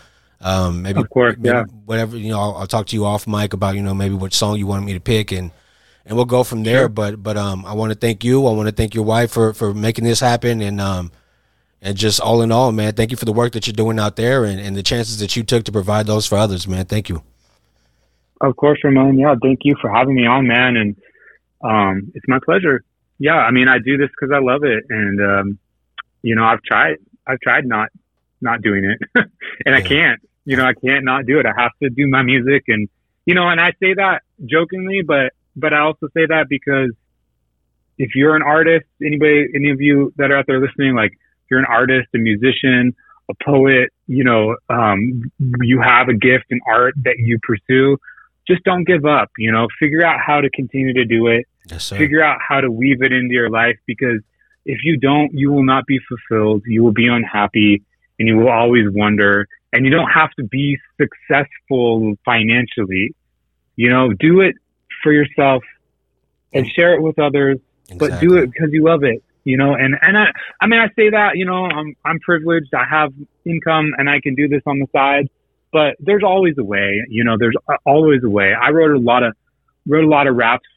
Um, maybe, of course, maybe yeah. whatever, you know, I'll, I'll talk to you off mic about, you know, maybe what song you wanted me to pick and, and we'll go from there. Sure. But, but, um, I want to thank you. I want to thank your wife for, for making this happen. And, um, and just all in all, man, thank you for the work that you're doing out there and, and the chances that you took to provide those for others, man. Thank you. Of course, Ramon. Yeah, thank you for having me on, man. And um, it's my pleasure. Yeah, I mean, I do this because I love it. And, um, you know, I've tried. I've tried not not doing it. and yeah. I can't. You know, I can't not do it. I have to do my music. And, you know, and I say that jokingly, but, but I also say that because if you're an artist, anybody, any of you that are out there listening, like, you're an artist, a musician, a poet, you know, um, you have a gift in art that you pursue, just don't give up, you know, figure out how to continue to do it, yes, sir. Figure out how to weave it into your life, because if you don't, you will not be fulfilled, you will be unhappy, and you will always wonder, and you don't have to be successful financially, you know, do it for yourself and share it with others, exactly. but do it because you love it. You know, and, and I, I mean, I say that, you know, I'm, I'm privileged. I have income and I can do this on the side, but there's always a way, you know, there's always a way. I wrote a lot of, wrote a lot of raps,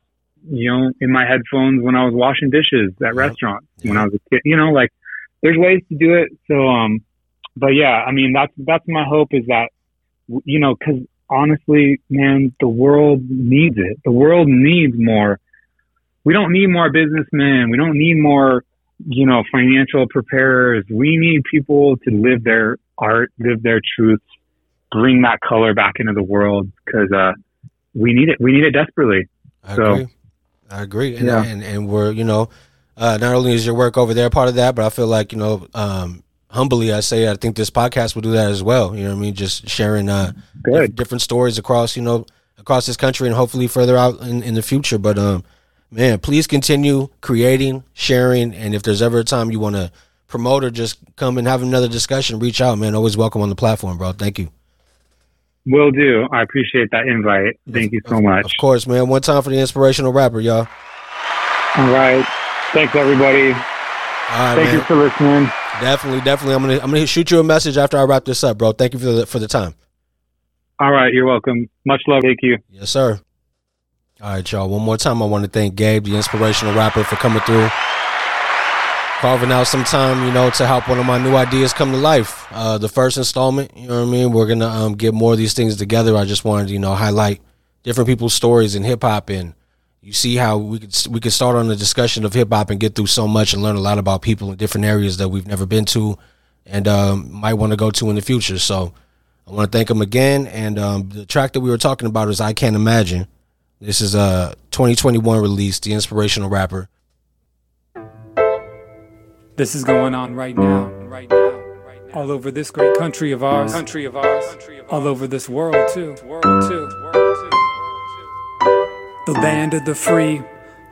you know, in my headphones when I was washing dishes at restaurants yeah. when I was a kid, you know, like there's ways to do it. So, um, but yeah, I mean, that's, that's my hope is that, you know, cause honestly, man, the world needs it. The world needs more. We don't need more businessmen. We don't need more, you know, financial preparers. We need people to live their art, live their truths, bring that color back into the world because uh, we need it. We need it desperately. I so, agree. I agree. And, yeah. and, and we're, you know, uh, not only is your work over there part of that, but I feel like, you know, um, humbly, I say, I think this podcast will do that as well. You know what I mean? Just sharing uh, Good. different stories across, you know, across this country and hopefully further out in, in the future. But, um, man, please continue creating, sharing, and if there's ever a time you want to promote or just come and have another discussion, reach out, man. Always welcome on the platform, bro. Thank you. Will do. I appreciate that invite. Thank you so much. Of course, man. One time for the inspirational rapper, y'all. All right. Thanks, everybody. All right, Thank man. you for listening. Definitely, definitely. I'm gonna, I'm gonna shoot you a message after I wrap this up, bro. Thank you for the for the time. All right, you're welcome. Much love. Thank you. Yes, sir. All right, y'all. One more time, I want to thank Gabe, the inspirational rapper, for coming through, carving out some time, you know, to help one of my new ideas come to life. Uh, the first installment, you know what I mean? We're going to um, get more of these things together. I just wanted to, you know, highlight different people's stories in hip-hop, and you see how we could we could start on the discussion of hip-hop and get through so much and learn a lot about people in different areas that we've never been to and um, might want to go to in the future. So I want to thank him again, and um, the track that we were talking about is I Can't Imagine. This is a twenty twenty-one release, the inspirational rapper. This is going on right now, right now, right now, all over this great country of ours, country of ours, all over this world too, world too, the land of the free.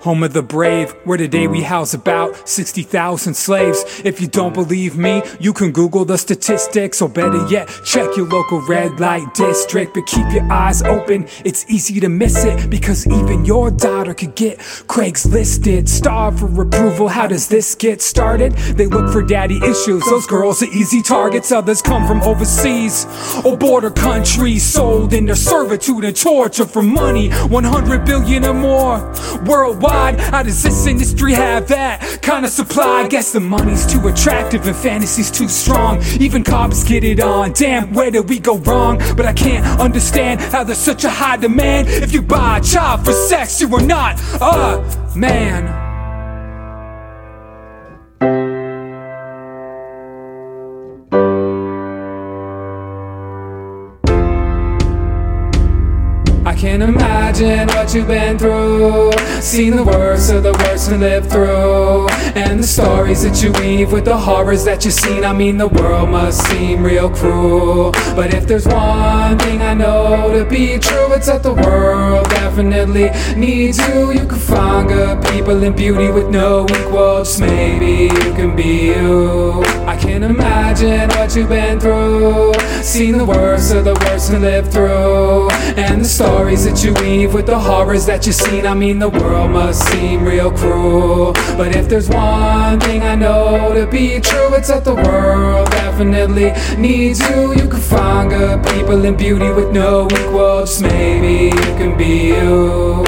Home of the brave, where today we house about sixty thousand slaves. If you don't believe me, you can Google the statistics, or better yet, check your local red light district. But keep your eyes open, it's easy to miss it, because even your daughter could get Craigslisted. Starved for approval, how does this get started? They look for daddy issues, those girls are easy targets. Others come from overseas or border countries, sold into servitude and torture for money. One hundred billion or more worldwide. How does this industry have that kind of supply? I guess the money's too attractive and fantasy's too strong. Even cops get it on. Damn, where did we go wrong? But I can't understand how there's such a high demand. If you buy a child for sex, you are not a man. Can't imagine what you've been through. Seen the worst of the worst and lived through. And the stories that you weave with the horrors that you've seen. I mean, the world must seem real cruel. But if there's one thing I know to be true, it's that the world definitely needs you. You can find good people and beauty with no equal. Just maybe you can be you. I can't imagine what you've been through. Seen the worst of the worst and lived through. And the stories that you weave with the horrors that you've seen. I mean, the world must seem real cruel. But if there's one thing I know to be true, it's that the world definitely needs you. You can find good people and beauty with no equal. Just maybe you can be you.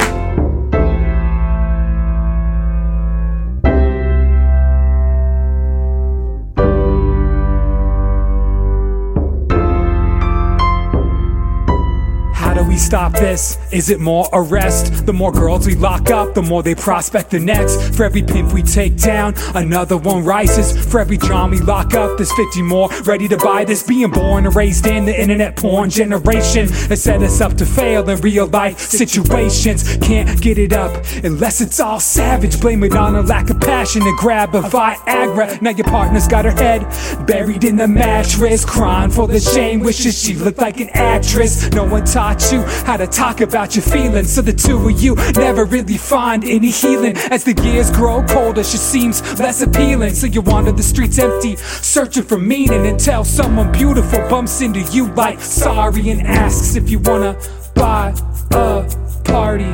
Stop this, is it more arrest? The more girls we lock up, the more they prospect the next. For every pimp we take down, another one rises. For every John we lock up, there's fifty more ready to buy this. Being born and raised in the internet porn generation has set us up to fail in real life situations. Can't get it up unless it's all savage. Blame it on a lack of passion and grab a Viagra. Now your partner's got her head buried in the mattress, crying for the shame, wishes she looked like an actress. No one taught you how to talk about your feelings, so the two of you never really find any healing. As the years grow colder, she seems less appealing. So you wander the streets empty, searching for meaning, until someone beautiful bumps into you like sorry and asks if you wanna buy a party.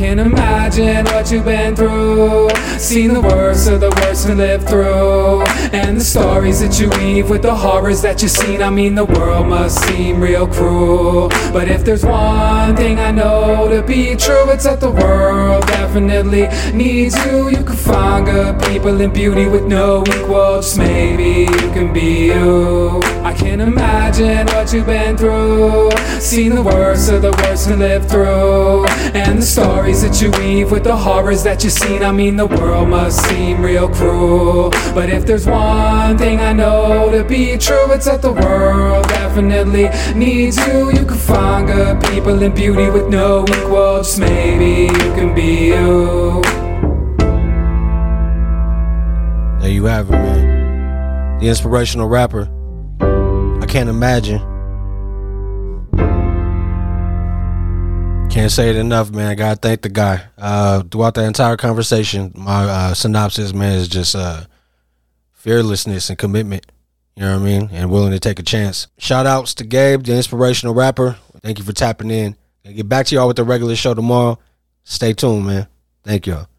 Can't imagine what you've been through. Seen the worst of the worst and lived through. And the stories that you weave with the horrors that you've seen. I mean, the world must seem real cruel. But if there's one thing I know to be true, it's that the world definitely needs you. You can find good people and beauty with no equal. Just maybe you can be you. I can't imagine what you've been through. Seen the worst of the worst and lived through. And the stories that you weave with the horrors that you've seen. I mean, the world must seem real cruel. But if there's one thing I know to be true, it's that the world definitely needs you. You can find good people and beauty with no equal. Just maybe you can be you. There you have it, man. The inspirational rapper. I can't imagine. Can't say it enough, man. Gotta thank the guy. Uh, throughout the entire conversation, my uh, synopsis, man, is just uh, fearlessness and commitment. You know what I mean? And willing to take a chance. Shout outs to Gabe, the inspirational rapper. Thank you for tapping in. I'll get back to y'all with the regular show tomorrow. Stay tuned, man. Thank y'all.